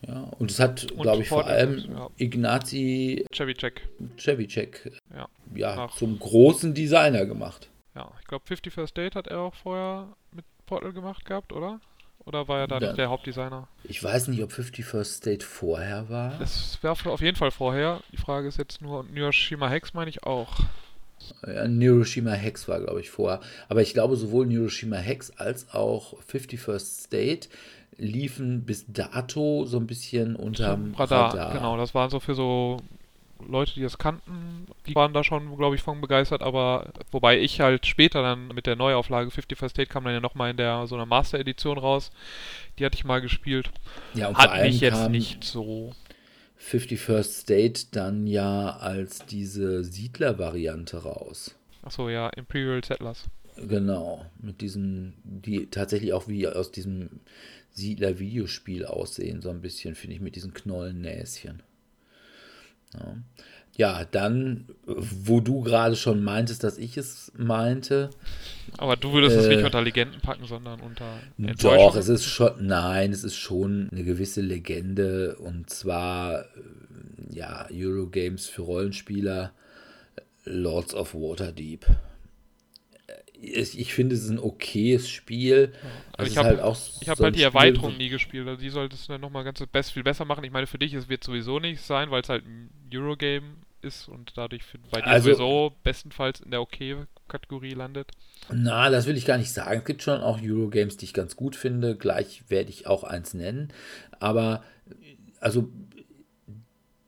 Ja, und es hat, glaube ich, vor allem ja. Ignacy Cevicek. Cevicek. Ja. Ja, zum großen Designer gemacht. Ja, ich glaube, fifty First Date hat er auch vorher mit Portal gemacht gehabt, oder? Oder war er da nicht der Hauptdesigner? Ich weiß nicht, ob fifty First State vorher war. Das war auf jeden Fall vorher. Die Frage ist jetzt nur, Hiroshima Hex meine ich auch. Ja, Hiroshima Hex war, glaube ich, vorher. Aber ich glaube, sowohl Hiroshima Hex als auch fifty First State liefen bis dato so ein bisschen unterm Radar. Radar. Genau, das waren so für so Leute, die das kannten. Die waren da schon, glaube ich, von begeistert. Aber wobei ich halt später dann mit der Neuauflage fifty First State kam dann ja nochmal in der so einer Master-Edition raus. Die hatte ich mal gespielt. Ja, und hat mich jetzt nicht so... fifty First State dann ja als diese Siedler-Variante raus. Achso, ja, Imperial Settlers. Genau, mit diesen, die tatsächlich auch wie aus diesem Siedler-Videospiel aussehen, so ein bisschen, finde ich, mit diesen Knollennäschen. Ja. Ja, dann, wo du gerade schon meintest, dass ich es meinte. Aber du würdest äh, es nicht unter Legenden packen, sondern unter Enttäuschung. Doch, es ist schon, nein, es ist schon eine gewisse Legende. Und zwar, ja, Eurogames für Rollenspieler, Lords of Waterdeep. Ich, ich finde, es ist ein okayes Spiel. Ja, ich habe halt, auch ich hab so halt die Spiel Erweiterung nie gespielt. Also die solltest du dann nochmal ganz viel besser machen. Ich meine, für dich es wird sowieso nichts sein, weil es halt ein Eurogame ist und dadurch für, bei dir also, sowieso bestenfalls in der Okay-Kategorie landet? Na, das will ich gar nicht sagen. Es gibt schon auch Eurogames, die ich ganz gut finde. Gleich werde ich auch eins nennen. Aber, also,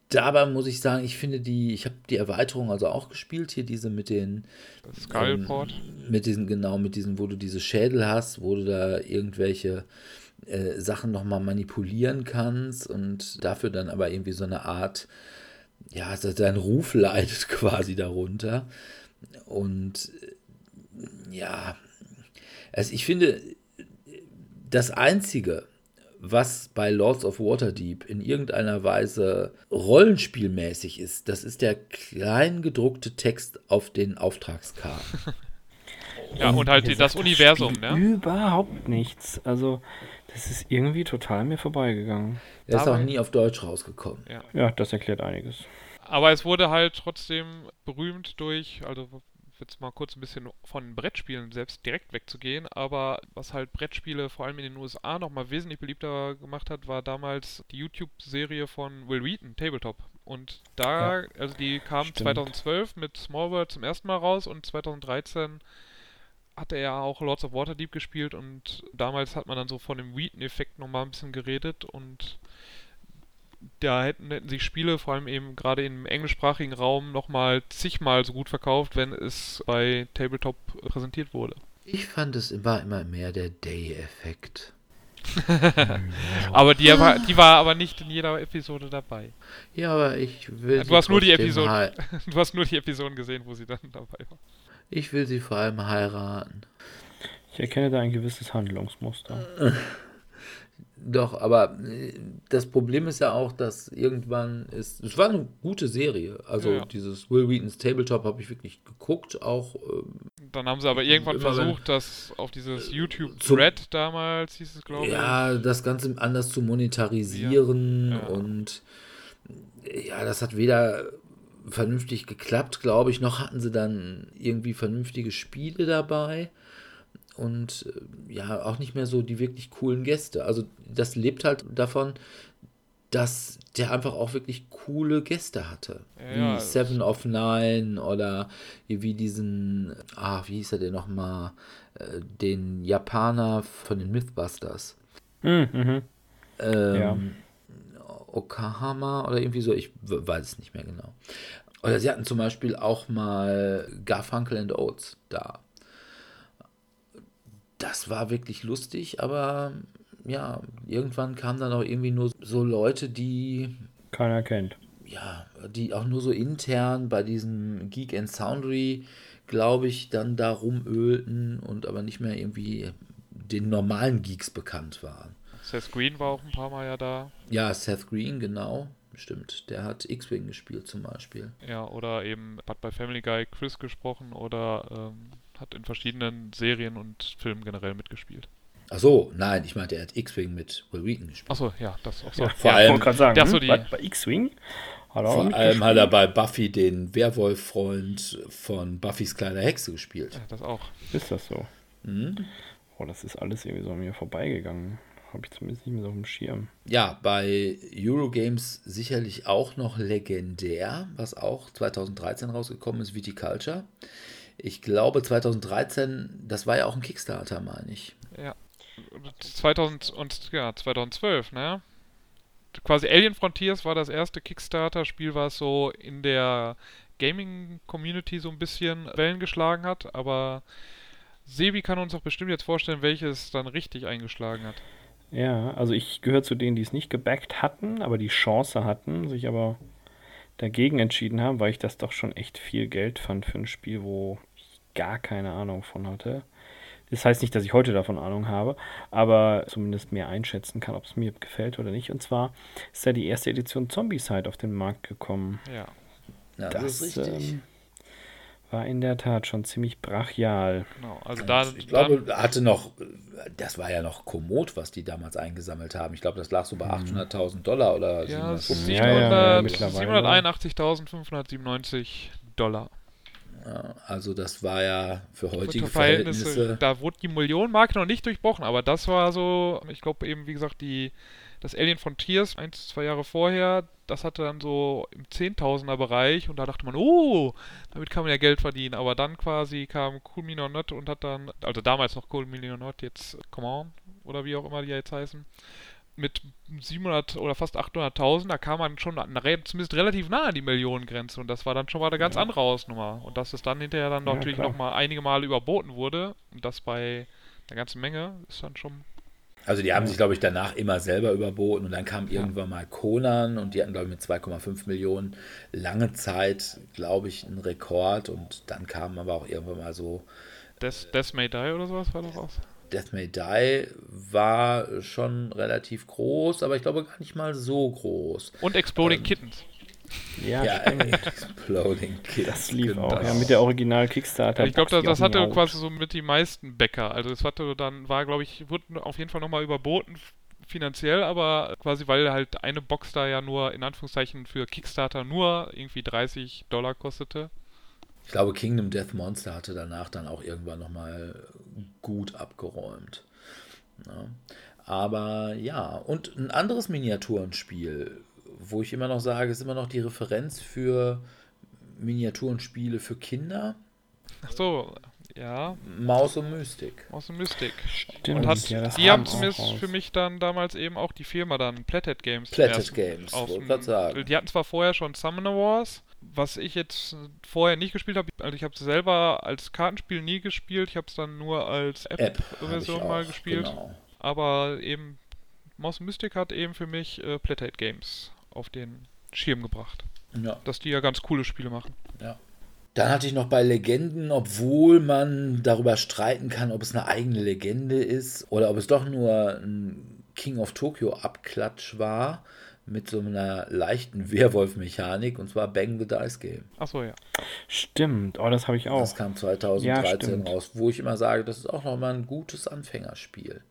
dabei muss ich sagen, ich finde die, ich habe die Erweiterung also auch gespielt, hier diese mit den Skullport. Ähm, mit diesen, genau, mit diesen, wo du diese Schädel hast, wo du da irgendwelche äh, Sachen nochmal manipulieren kannst und dafür dann aber irgendwie so eine Art, ja, dein Ruf leidet quasi darunter. Und ja, also ich finde, das Einzige, was bei Lords of Waterdeep in irgendeiner Weise rollenspielmäßig ist, das ist der klein gedruckte Text auf den Auftragskarten. Ja, und, und halt das, das Universum, ne? Überhaupt nichts. Also, das ist irgendwie total mir vorbeigegangen. Der ist auch nie auf Deutsch rausgekommen. Ja. ja, das erklärt einiges. Aber es wurde halt trotzdem berühmt durch, also jetzt mal kurz ein bisschen von Brettspielen selbst direkt wegzugehen, aber was halt Brettspiele vor allem in den U S A nochmal wesentlich beliebter gemacht hat, war damals die YouTube-Serie von Will Wheaton, Tabletop. Und da, ja, also die kam stimmt. zweitausendzwölf mit Small World zum ersten Mal raus und zweitausenddreizehn hatte er auch Lords of Waterdeep gespielt und damals hat man dann so von dem Wheaton-Effekt nochmal ein bisschen geredet und da hätten, hätten sich Spiele, vor allem eben gerade im englischsprachigen Raum, nochmal zigmal so gut verkauft, wenn es bei Tabletop präsentiert wurde. Ich fand, es war immer mehr der Day-Effekt. aber die, die war aber nicht in jeder Episode dabei. Ja, aber ich will... Du, sie hast, nur die Episode, hei- du hast nur die Episoden gesehen, wo sie dann dabei war. Ich will sie vor allem heiraten. Ich erkenne da ein gewisses Handlungsmuster. Doch, aber das Problem ist ja auch, dass irgendwann ist, es war eine gute Serie, also ja, ja. dieses Will Wheatons Tabletop habe ich wirklich geguckt, auch ähm, dann haben sie aber irgendwann versucht, wenn, das auf dieses YouTube-Thread damals hieß es, glaube ich. Ja, das Ganze anders zu monetarisieren ja. Ja. und ja, das hat weder vernünftig geklappt, glaube ich, noch hatten sie dann irgendwie vernünftige Spiele dabei. Und ja, auch nicht mehr so die wirklich coolen Gäste. Also das lebt halt davon, dass der einfach auch wirklich coole Gäste hatte. Ja, wie Seven of Nine oder wie diesen, ah, wie hieß er denn nochmal, den Japaner von den Mythbusters. Mhm. Ähm, ja. Okahama oder irgendwie so, ich weiß es nicht mehr genau. Oder sie hatten zum Beispiel auch mal Garfunkel and Oates da. Das war wirklich lustig, aber ja, irgendwann kamen dann auch irgendwie nur so Leute, die... Keiner kennt. Ja, die auch nur so intern bei diesem Geek and Soundry, glaube ich, dann da rumölten und aber nicht mehr irgendwie den normalen Geeks bekannt waren. Seth Green war auch ein paar Mal ja da. Ja, Seth Green, genau. Stimmt, der hat X-Wing gespielt zum Beispiel. Ja, oder eben hat bei Family Guy Chris gesprochen oder... Ähm hat in verschiedenen Serien und Filmen generell mitgespielt. Ach so, nein, ich meinte, er hat X-Wing mit Will Wheaton gespielt. Ach so, ja, das auch so. Ja, vor ja, allem, ich sagen, das so die... bei, bei X-Wing hat er auch Vor allem hat er bei Buffy den Werwolf-Freund von Buffys kleiner Hexe gespielt. Ja, das auch. Ist das so? Mhm. Oh, das ist alles irgendwie so an mir vorbeigegangen. Habe ich zumindest nicht mehr so auf dem Schirm. Ja, bei Eurogames sicherlich auch noch legendär, was auch zweitausenddreizehn rausgekommen ist, Viticulture. Ich glaube zweitausenddreizehn, das war ja auch ein Kickstarter, meine ich. Ja. zweitausend und ja, zweitausendzwölf, ne? Quasi Alien Frontiers war das erste Kickstarter-Spiel, was so in der Gaming-Community so ein bisschen Wellen geschlagen hat, aber Sebi kann uns auch bestimmt jetzt vorstellen, welches dann richtig eingeschlagen hat. Ja, also ich gehöre zu denen, die es nicht gebackt hatten, aber die Chance hatten, sich aber dagegen entschieden haben, weil ich das doch schon echt viel Geld fand für ein Spiel, wo ich gar keine Ahnung von hatte. Das heißt nicht, dass ich heute davon Ahnung habe, aber zumindest mehr einschätzen kann, ob es mir gefällt oder nicht. Und zwar ist ja die erste Edition Zombicide auf den Markt gekommen. Ja, ja das, das ist richtig. Ähm, war in der Tat schon ziemlich brachial. Genau, also da, ich glaube, hatte noch, das war ja noch kommod, was die damals eingesammelt haben. Ich glaube, das lag so bei achthunderttausend Dollar oder ja, siebenhundertfünfzig. Ja, ja, ja, mittlerweile. siebenhunderteinundachtzigtausendfünfhundertsiebenundneunzig Dollar. Also das war ja für heutige Verhältnisse, Verhältnisse... Da wurde die Millionenmarke noch nicht durchbrochen, aber das war so, ich glaube eben, wie gesagt, die, das Alien Frontiers, ein, zwei Jahre vorher, das hatte dann so im Zehntausender-Bereich und da dachte man, oh, damit kann man ja Geld verdienen, aber dann quasi kam Cool Mini or Not und hat dann, also damals noch Cool Mini or Not, jetzt Come On oder wie auch immer die jetzt heißen, mit siebenhundert oder fast achthunderttausend, da kam man schon zumindest relativ nah an die Millionengrenze und das war dann schon mal eine ganz ja. andere Hausnummer. Und dass es dann hinterher dann ja, natürlich nochmal einige Male überboten wurde und das bei einer ganzen Menge ist dann schon... Also die haben sich, glaube ich, danach immer selber überboten und dann kam ja. irgendwann mal Conan und die hatten, glaube ich, mit zwei Komma fünf Millionen lange Zeit, glaube ich, einen Rekord und dann kamen aber auch irgendwann mal so... Death, Death May Die oder sowas war doch auch... Death May Die war schon relativ groß, aber ich glaube gar nicht mal so groß. Und Exploding ähm, Kittens. Ja, ja Exploding Kittens. Das lief auch, das. Ja, mit der Original Kickstarter. Ich glaube, das, das hatte quasi so mit die meisten Bäcker. Also es hatte dann, war glaube ich, wurde auf jeden Fall nochmal überboten finanziell, aber quasi, weil halt eine Box da ja nur, in Anführungszeichen, für Kickstarter nur irgendwie dreißig Dollar kostete. Ich glaube, Kingdom Death Monster hatte danach dann auch irgendwann nochmal gut abgeräumt. Ja. Aber ja, und ein anderes Miniaturenspiel, wo ich immer noch sage, ist immer noch die Referenz für Miniaturenspiele für Kinder. Ach so, ja. Maus und Mystik. Maus und Mystik. Stimmt. Und hat, ja, die haben zumindest raus. Für mich dann damals eben auch die Firma dann, Platted Games. Platted Games, wollte ich sagen. Die hatten zwar vorher schon Summoner Wars, was ich jetzt vorher nicht gespielt habe, also ich habe es selber als Kartenspiel nie gespielt, ich habe es dann nur als App-Version App mal gespielt, genau. Aber eben Mouse Mystic hat eben für mich äh, Platted Games auf den Schirm gebracht, ja. Dass die ja ganz coole Spiele machen. Ja. Dann hatte ich noch bei Legenden, obwohl man darüber streiten kann, ob es eine eigene Legende ist oder ob es doch nur ein King of Tokyo-Abklatsch war, mit so einer leichten Werwolf-Mechanik und zwar Bang the Dice Game. Achso, ja. Stimmt, oh, das habe ich auch. Das kam zweitausenddreizehn ja, raus, wo ich immer sage, das ist auch nochmal ein gutes Anfängerspiel.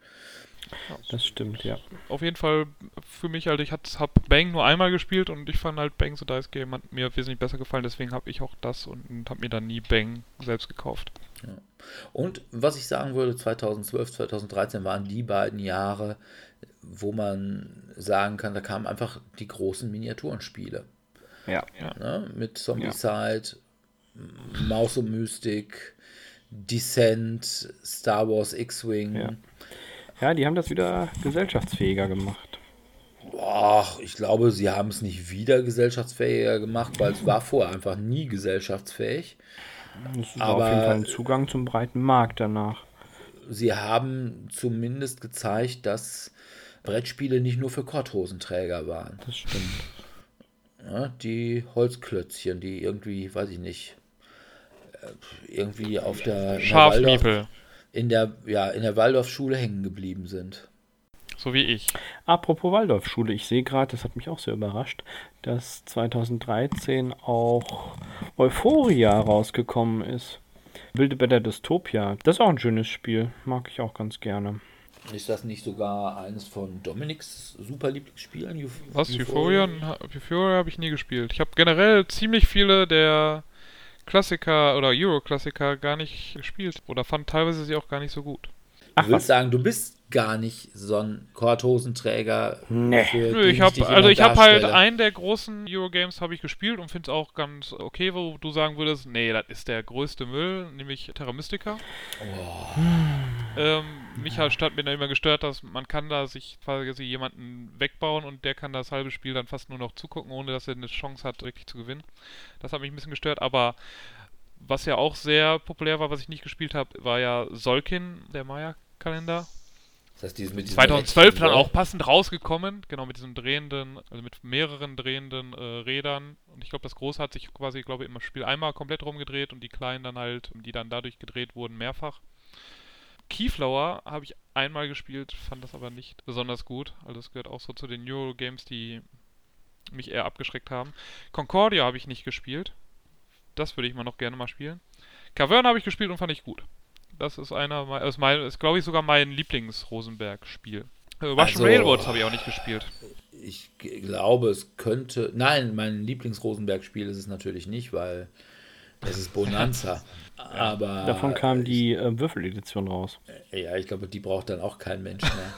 Das stimmt, ja. Auf jeden Fall für mich, halt, ich habe Bang nur einmal gespielt und ich fand halt Bang the Dice Game hat mir wesentlich besser gefallen, deswegen habe ich auch das und, und habe mir dann nie Bang selbst gekauft. Ja. Und was ich sagen würde, zweitausendzwölf, zweitausenddreizehn waren die beiden Jahre, wo man sagen kann, da kamen einfach die großen Miniaturenspiele. Ja. ja. Ne? Mit Zombicide, ja. Maus und Mystik, Descent, Star Wars X-Wing. Ja. ja, die haben das wieder gesellschaftsfähiger gemacht. Ach, ich glaube, sie haben es nicht wieder gesellschaftsfähiger gemacht, weil es war vorher einfach nie gesellschaftsfähig. Das war aber auf jeden Fall ein Zugang zum breiten Markt danach. Sie haben zumindest gezeigt, dass Brettspiele nicht nur für Korthosenträger waren. Das stimmt. Ja, die Holzklötzchen, die irgendwie, weiß ich nicht, irgendwie auf der, in der Waldorf, in der, ja, in der Waldorfschule hängen geblieben sind. So wie ich. Apropos Waldorfschule, ich sehe gerade, das hat mich auch sehr überrascht, dass zweitausenddreizehn auch Euphoria rausgekommen ist. Wilde Bäder Dystopia. Das ist auch ein schönes Spiel. Mag ich auch ganz gerne. Ist das nicht sogar eines von Dominiks super Lieblingsspielen? Was? Euphoria? Euphoria habe ich nie gespielt. Ich habe generell ziemlich viele der Klassiker oder Euro-Klassiker gar nicht gespielt. Oder fand teilweise sie auch gar nicht so gut. Ach, ich würde sagen, du bist gar nicht so ein Korthosenträger. Nee. Nö, ich hab, also ich habe halt einen der großen Eurogames habe ich gespielt und finde es auch ganz okay, wo du sagen würdest, nee, das ist der größte Müll, nämlich Terra Mystica. Oh. Ähm, mich ja. hat mir dann immer gestört, dass man kann da sich quasi jemanden wegbauen und der kann das halbe Spiel dann fast nur noch zugucken, ohne dass er eine Chance hat, wirklich zu gewinnen. Das hat mich ein bisschen gestört, aber was ja auch sehr populär war, was ich nicht gespielt habe, war ja Solkin, der Maya-Kalender. Das heißt, die sind mit zweitausendzwölf dann auch passend rausgekommen, genau, mit diesem drehenden, also mit mehreren drehenden äh, Rädern. Und ich glaube, das Große hat sich quasi, glaube ich, im Spiel einmal komplett rumgedreht und die Kleinen dann halt, die dann dadurch gedreht wurden, mehrfach. Keyflower habe ich einmal gespielt, fand das aber nicht besonders gut. Also das gehört auch so zu den Eurogames, die mich eher abgeschreckt haben. Concordia habe ich nicht gespielt. Das würde ich mal noch gerne mal spielen. Cavern habe ich gespielt und fand ich gut. Das ist einer, ist, mein, ist glaube ich sogar mein Lieblings-Rosenberg-Spiel. Russian also, Railroads habe ich auch nicht gespielt. Ich glaube, es könnte... Nein, mein Lieblings-Rosenberg-Spiel ist es natürlich nicht, weil Es ist Bonanza. Aber davon kam die äh, Würfeledition raus. Ja, ich glaube, die braucht dann auch kein Mensch mehr.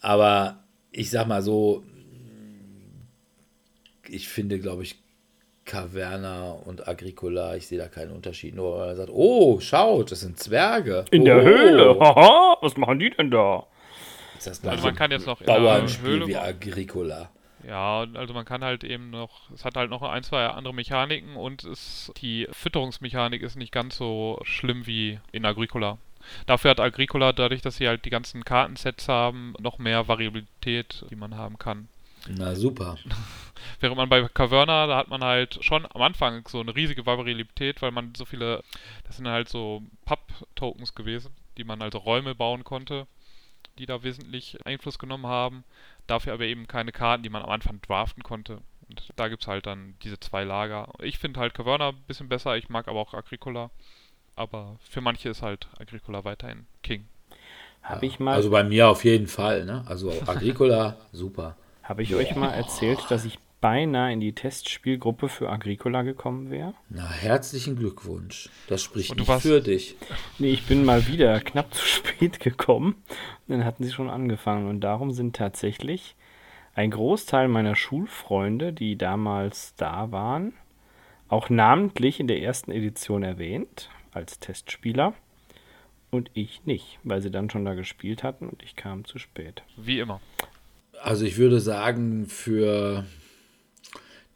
Aber ich sag mal so, ich finde, glaube ich, Caverna und Agricola, ich sehe da keinen Unterschied. Nur weil man sagt, oh, schaut, das sind Zwerge. In oh. der Höhle, haha, was machen die denn da? Ist das also man kann jetzt noch in Bauernspiel Höhle wie Agricola. Ja, also man kann halt eben noch, es hat halt noch ein, zwei andere Mechaniken und es, die Fütterungsmechanik ist nicht ganz so schlimm wie in Agricola. Dafür hat Agricola, dadurch, dass sie halt die ganzen Kartensets haben, noch mehr Variabilität, die man haben kann. Na super. Während man bei Caverna, da hat man halt schon am Anfang so eine riesige Variabilität, weil man so viele, das sind halt so Papp-Tokens gewesen, die man also Räume bauen konnte, die da wesentlich Einfluss genommen haben. Dafür aber eben keine Karten, die man am Anfang draften konnte. Und da gibt es halt dann diese zwei Lager. Ich finde halt Caverna ein bisschen besser, ich mag aber auch Agricola. Aber für manche ist halt Agricola weiterhin King. Hab ich mal also bei mir auf jeden Fall, ne? Also Agricola, super. Habe ich ja. euch mal erzählt, dass ich beinahe in die Testspielgruppe für Agricola gekommen wäre? Na, herzlichen Glückwunsch. Das spricht nicht für dich. Nee, ich bin mal wieder knapp zu spät gekommen. Dann hatten sie schon angefangen. Und darum sind tatsächlich ein Großteil meiner Schulfreunde, die damals da waren, auch namentlich in der ersten Edition erwähnt, als Testspieler. Und ich nicht, weil sie dann schon da gespielt hatten und ich kam zu spät. Wie immer. Also ich würde sagen, für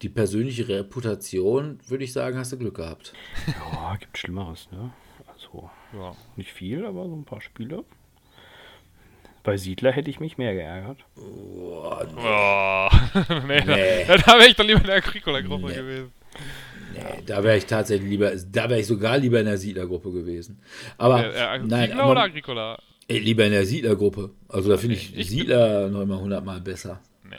die persönliche Reputation, würde ich sagen, hast du Glück gehabt. Ja, gibt Schlimmeres, ne? Also ja. Nicht viel, aber so ein paar Spiele. Bei Siedler hätte ich mich mehr geärgert. Oh, nee. Oh, nee, nee. Da, da wäre ich doch lieber in der Agricola-Gruppe nee. gewesen. Nee, da wäre ich tatsächlich lieber, da wäre ich sogar lieber in der Siedlergruppe gewesen. Aber ja, ja, also nein, Siedler oder Agricola? Ey, lieber in der Siedlergruppe. Also da finde okay, ich, ich Siedler noch immer hundertmal besser. Nee.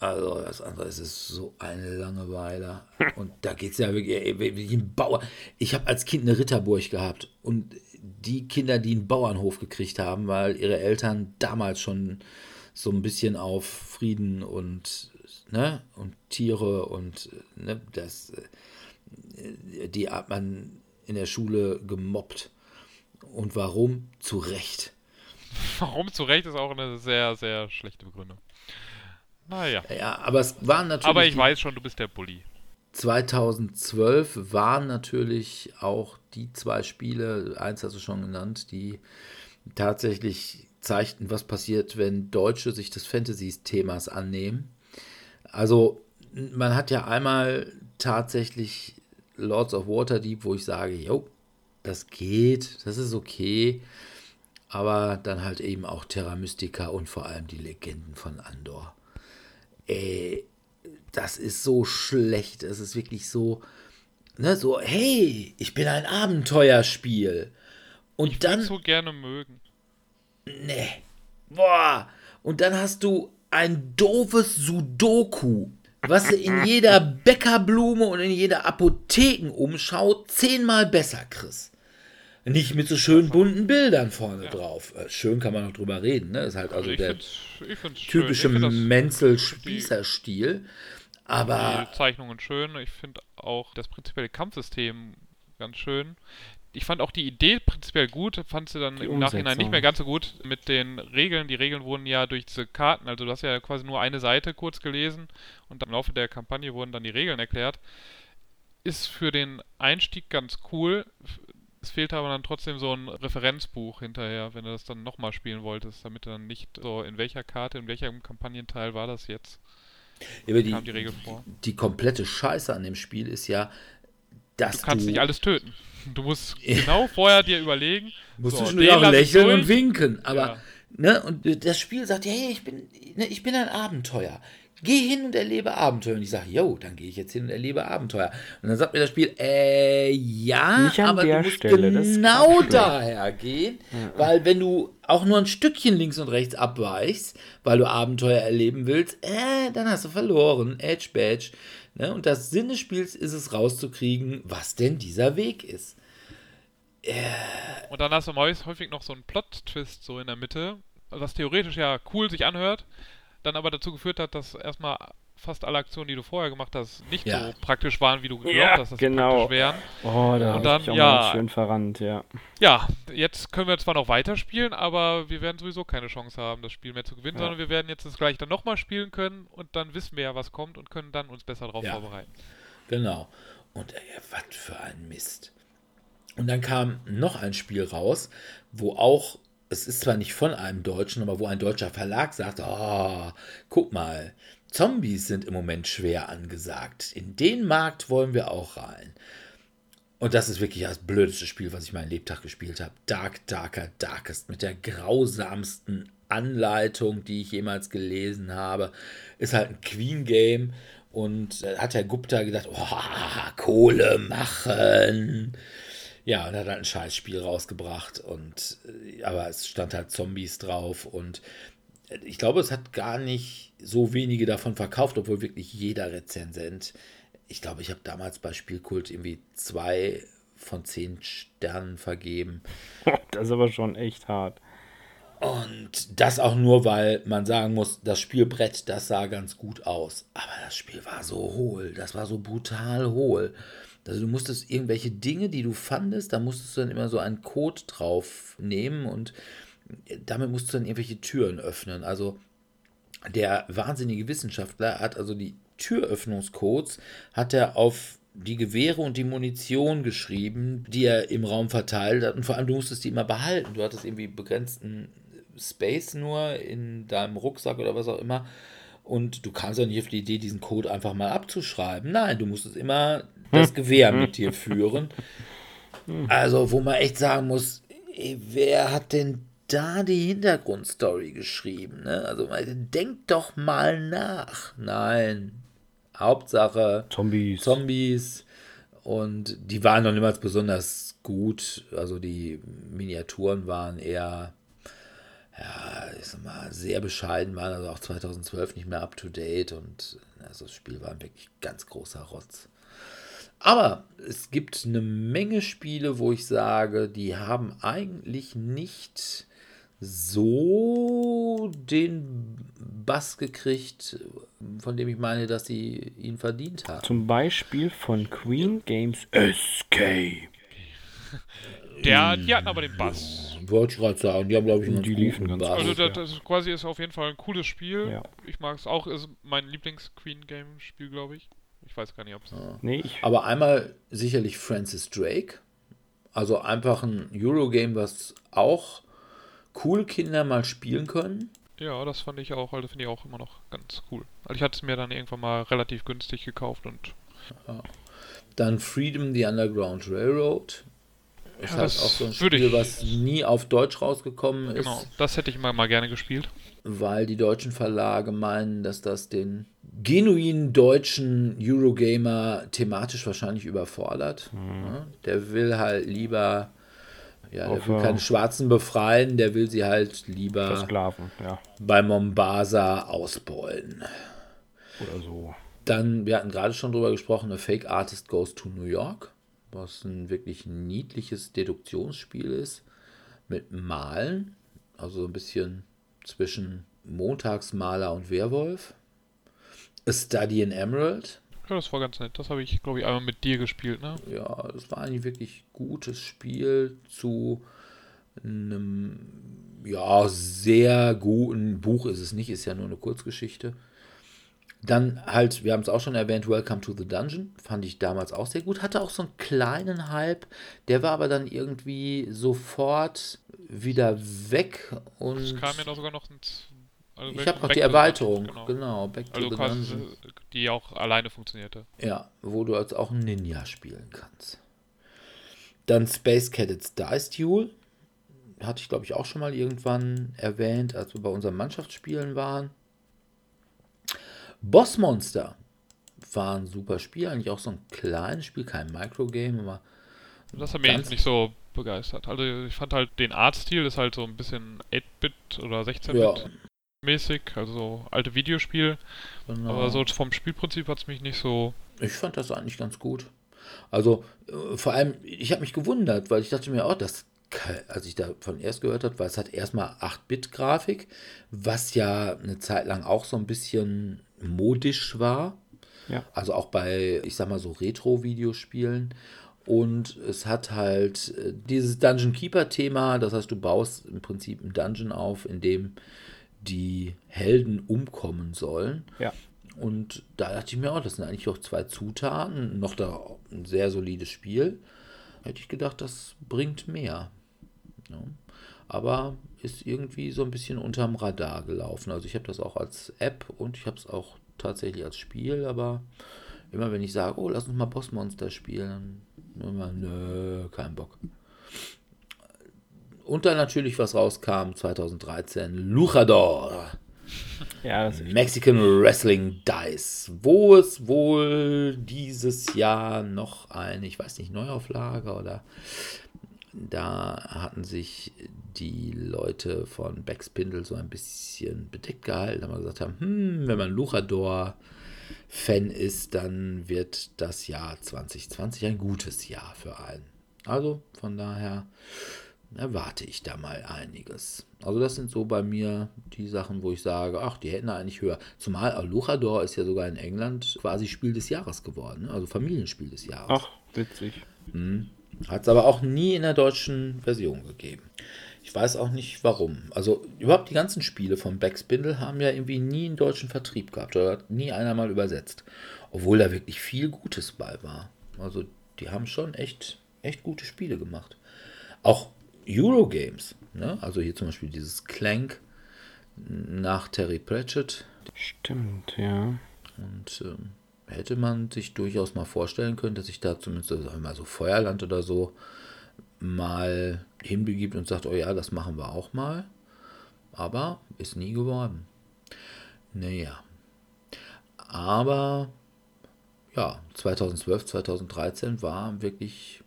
Also das andere ist so eine Langeweile. Und da geht es ja wirklich, wirklich ein Bauer. Ich habe als Kind eine Ritterburg gehabt. Und die Kinder, die einen Bauernhof gekriegt haben, weil ihre Eltern damals schon so ein bisschen auf Frieden und, ne, und Tiere und ne, das, die hat man in der Schule gemobbt. Und warum? Zu Recht. Warum zu Recht ist auch eine sehr, sehr schlechte Begründung. Naja. Ja, aber es waren natürlich. Aber ich weiß schon, du bist der Bulli. zweitausendzwölf waren natürlich auch die zwei Spiele, eins hast du schon genannt, die tatsächlich zeigten, was passiert, wenn Deutsche sich des Fantasy-Themas annehmen. Also, man hat ja einmal tatsächlich Lords of Waterdeep, wo ich sage, jo, das geht, das ist okay, aber dann halt eben auch Terra Mystica und vor allem die Legenden von Andor. Ey, das ist so schlecht, es ist wirklich so, ne, so, hey, ich bin ein Abenteuerspiel. Und ich dann so gerne mögen. Nee, boah, und dann hast du ein doofes Sudoku, was du in jeder Bäckerblume und in jeder Apothekenumschau zehnmal besser kriegst. Nicht mit so schönen bunten Bildern vorne ja. drauf. Schön kann man noch drüber reden, ne? Ist halt also ich der find's, ich find's typische Menzel-Spießer-Stil. Aber die Zeichnungen schön. Ich finde auch das prinzipielle Kampfsystem ganz schön. Ich fand auch die Idee prinzipiell gut, fand sie dann die im Umsetzung. Nachhinein nicht mehr ganz so gut mit den Regeln. Die Regeln wurden ja durch diese Karten, also du hast ja quasi nur eine Seite kurz gelesen und im Laufe der Kampagne wurden dann die Regeln erklärt. Ist für den Einstieg ganz cool. Es fehlte aber dann trotzdem so ein Referenzbuch hinterher, wenn du das dann nochmal spielen wolltest, damit du dann nicht so in welcher Karte, in welchem Kampagnenteil war das jetzt. Ja, aber die, kam die Regel vor. Die komplette Scheiße an dem Spiel ist ja, dass du kannst du nicht alles töten. Du musst genau vorher dir überlegen. Musst so, du schon auch lächeln durch. Und winken. Aber, ja. ne, und das Spiel sagt, hey, ich bin, ne, ich bin ein Abenteuer. Geh hin und erlebe Abenteuer. Und ich sage, yo, dann gehe ich jetzt hin und erlebe Abenteuer. Und dann sagt mir das Spiel, äh, ja, nicht an aber der du musst Stelle, genau daher gehen. Mhm. Weil wenn du auch nur ein Stückchen links und rechts abweichst, weil du Abenteuer erleben willst, äh, dann hast du verloren. Edge, Badge. Ne? Und das Sinn des Spiels ist es, rauszukriegen, was denn dieser Weg ist. Äh, und dann hast du häufig noch so einen Plot-Twist so in der Mitte, was theoretisch ja cool sich anhört, dann aber dazu geführt hat, dass erstmal fast alle Aktionen, die du vorher gemacht hast, nicht ja. so praktisch waren, wie du geglaubt ja, hast, dass genau. sie praktisch wären. Oh, da und dann, ich auch ja, mal schön verrannt, ja. Ja, jetzt können wir zwar noch weiterspielen, aber wir werden sowieso keine Chance haben, das Spiel mehr zu gewinnen, ja. sondern wir werden jetzt das gleich dann nochmal spielen können und dann wissen wir ja, was kommt und können dann uns besser darauf ja. vorbereiten. Genau. Und ey, was für ein Mist. Und dann kam noch ein Spiel raus, wo auch, es ist zwar nicht von einem Deutschen, aber wo ein deutscher Verlag sagt, oh, guck mal, Zombies sind im Moment schwer angesagt. In den Markt wollen wir auch rein. Und das ist wirklich das blödeste Spiel, was ich meinen Lebtag gespielt habe. Dark, Darker, Darkest mit der grausamsten Anleitung, die ich jemals gelesen habe. Ist halt ein Queen-Game. Und da hat Herr Gupta gedacht, oh, Kohle machen. Ja, und hat halt ein Scheißspiel rausgebracht. Und, aber es stand halt Zombies drauf. Und ich glaube, es hat gar nicht so wenige davon verkauft, obwohl wirklich jeder Rezensent, ich glaube, ich habe damals bei Spielkult irgendwie zwei von zehn Sternen vergeben. Das ist aber schon echt hart. Und das auch nur, weil man sagen muss, das Spielbrett, das sah ganz gut aus. Aber das Spiel war so hohl, das war so brutal hohl. Also du musstest irgendwelche Dinge, die du fandest, da musstest du dann immer so einen Code drauf nehmen und damit musst du dann irgendwelche Türen öffnen. Also der wahnsinnige Wissenschaftler hat also die Türöffnungscodes, hat er auf die Gewehre und die Munition geschrieben, die er im Raum verteilt hat. Und vor allem, du musstest die immer behalten. Du hattest irgendwie begrenzten Space nur in deinem Rucksack oder was auch immer. Und du kamst ja nicht auf die Idee, diesen Code einfach mal abzuschreiben. Nein, du musstest immer das Gewehr mit dir führen. Also, wo man echt sagen muss, ey, wer hat denn da die Hintergrundstory geschrieben, ne? Also denkt doch mal nach. Nein. Hauptsache Zombies. Zombies. Und die waren noch niemals besonders gut. Also die Miniaturen waren eher, ja, ich sag mal, sehr bescheiden, waren also auch zweitausendzwölf nicht mehr up to date. Und also das Spiel war wirklich ganz großer Rotz. Aber es gibt eine Menge Spiele, wo ich sage, die haben eigentlich nicht so den Bass gekriegt, von dem ich meine, dass sie ihn verdient haben. Zum Beispiel von Queen Games Escape. Der, die hatten aber den Bass. Wollte ich gerade sagen, die haben, glaube ich, einen die liefen ganz Bass. Also das, das ist quasi ist auf jeden Fall ein cooles Spiel. Ja. Ich mag es auch, ist mein Lieblings-Queen-Game-Spiel, glaube ich. Ich weiß gar nicht, ob es... Ja. Nee, aber einmal sicherlich Francis Drake. Also einfach ein Eurogame, was auch cool Kinder mal spielen können. Ja, das fand ich auch, also finde ich auch immer noch ganz cool. Also ich hatte es mir dann irgendwann mal relativ günstig gekauft und... Ja. Dann Freedom, The Underground Railroad. Ist ja, halt das auch so ein Spiel, was nie auf Deutsch rausgekommen ist. Genau, das hätte ich immer mal gerne gespielt. Weil die deutschen Verlage meinen, dass das den genuinen deutschen Eurogamer thematisch wahrscheinlich überfordert. Mhm. Der will halt lieber, ja, der auf, will keine Schwarzen befreien, der will sie halt lieber versklaven, ja. bei Mombasa ausbeuten. Oder so. Dann, wir hatten gerade schon drüber gesprochen, A Fake Artist Goes to New York, was ein wirklich niedliches Deduktionsspiel ist, mit Malen, also ein bisschen zwischen Montagsmaler und Werwolf. A Study in Emerald. Ja, das war ganz nett. Das habe ich, glaube ich, einmal mit dir gespielt, ne? Ja, das war eigentlich wirklich gutes Spiel zu einem, ja, sehr guten Buch ist es nicht, ist ja nur eine Kurzgeschichte. Dann halt, wir haben es auch schon erwähnt, Welcome to the Dungeon, fand ich damals auch sehr gut. Hatte auch so einen kleinen Hype, der war aber dann irgendwie sofort wieder weg. Und es kam ja noch sogar noch ein... Also ich habe noch die Erweiterung, genau. genau Back also to the Dungeon. Die auch alleine funktionierte. Ja, wo du als auch ein Ninja spielen kannst. Dann Space Cadets Dice Duel. Hatte ich, glaube ich, auch schon mal irgendwann erwähnt, als wir bei unseren Mannschaftsspielen waren. Boss Monster war ein super Spiel, eigentlich auch so ein kleines Spiel, kein Microgame, aber das hat mich jetzt nicht so begeistert. Also ich fand halt den Artstil ist halt so ein bisschen acht Bit oder sechzehn Bit ja. mäßig, also alte Videospiel, genau. aber so vom Spielprinzip hat es mich nicht so... Ich fand das eigentlich ganz gut. Also äh, vor allem, ich habe mich gewundert, weil ich dachte mir, oh, das, als ich davon erst gehört habe, weil es hat erstmal acht Bit Grafik, was ja eine Zeit lang auch so ein bisschen modisch war. Ja. Also auch bei, ich sag mal so, Retro-Videospielen. Und es hat halt dieses Dungeon-Keeper-Thema, das heißt, du baust im Prinzip einen Dungeon auf, in dem die Helden umkommen sollen. Ja. Und da dachte ich mir auch, das sind eigentlich auch zwei Zutaten, noch da ein sehr solides Spiel. Hätte ich gedacht, das bringt mehr. Ja. Aber ist irgendwie so ein bisschen unterm Radar gelaufen. Also ich habe das auch als App und ich habe es auch tatsächlich als Spiel, aber immer wenn ich sage, oh, lass uns mal Bossmonster spielen, dann immer, nö, kein Bock. Und dann natürlich, was rauskam, zwanzig dreizehn, Luchador. Ja, das ist Mexican cool. Wrestling Dice, wo es wohl dieses Jahr noch eine, ich weiß nicht, Neuauflage oder da hatten sich die Leute von Backspindle so ein bisschen bedeckt gehalten, aber gesagt haben, hm, wenn man Luchador-Fan ist, dann wird das Jahr zwanzig zwanzig ein gutes Jahr für einen. Also von daher erwarte ich da mal einiges. Also das sind so bei mir die Sachen, wo ich sage, ach, die hätten eigentlich höher. Zumal Luchador ist ja sogar in England quasi Spiel des Jahres geworden, also Familienspiel des Jahres. Ach, witzig. Hm. Hat es aber auch nie in der deutschen Version gegeben. Ich weiß auch nicht, warum. Also überhaupt die ganzen Spiele von Backspindle haben ja irgendwie nie einen deutschen Vertrieb gehabt. Oder hat nie einer mal übersetzt. Obwohl da wirklich viel Gutes bei war. Also die haben schon echt, echt gute Spiele gemacht. Auch Eurogames. Ne? Also hier zum Beispiel dieses Clank nach Terry Pratchett. Stimmt, ja. Und Ähm, hätte man sich durchaus mal vorstellen können, dass sich da zumindest mal so Feuerland oder so mal hinbegibt und sagt, oh ja, das machen wir auch mal. Aber ist nie geworden. Naja. Aber ja, zwanzig zwölf, zwanzig dreizehn war wirklich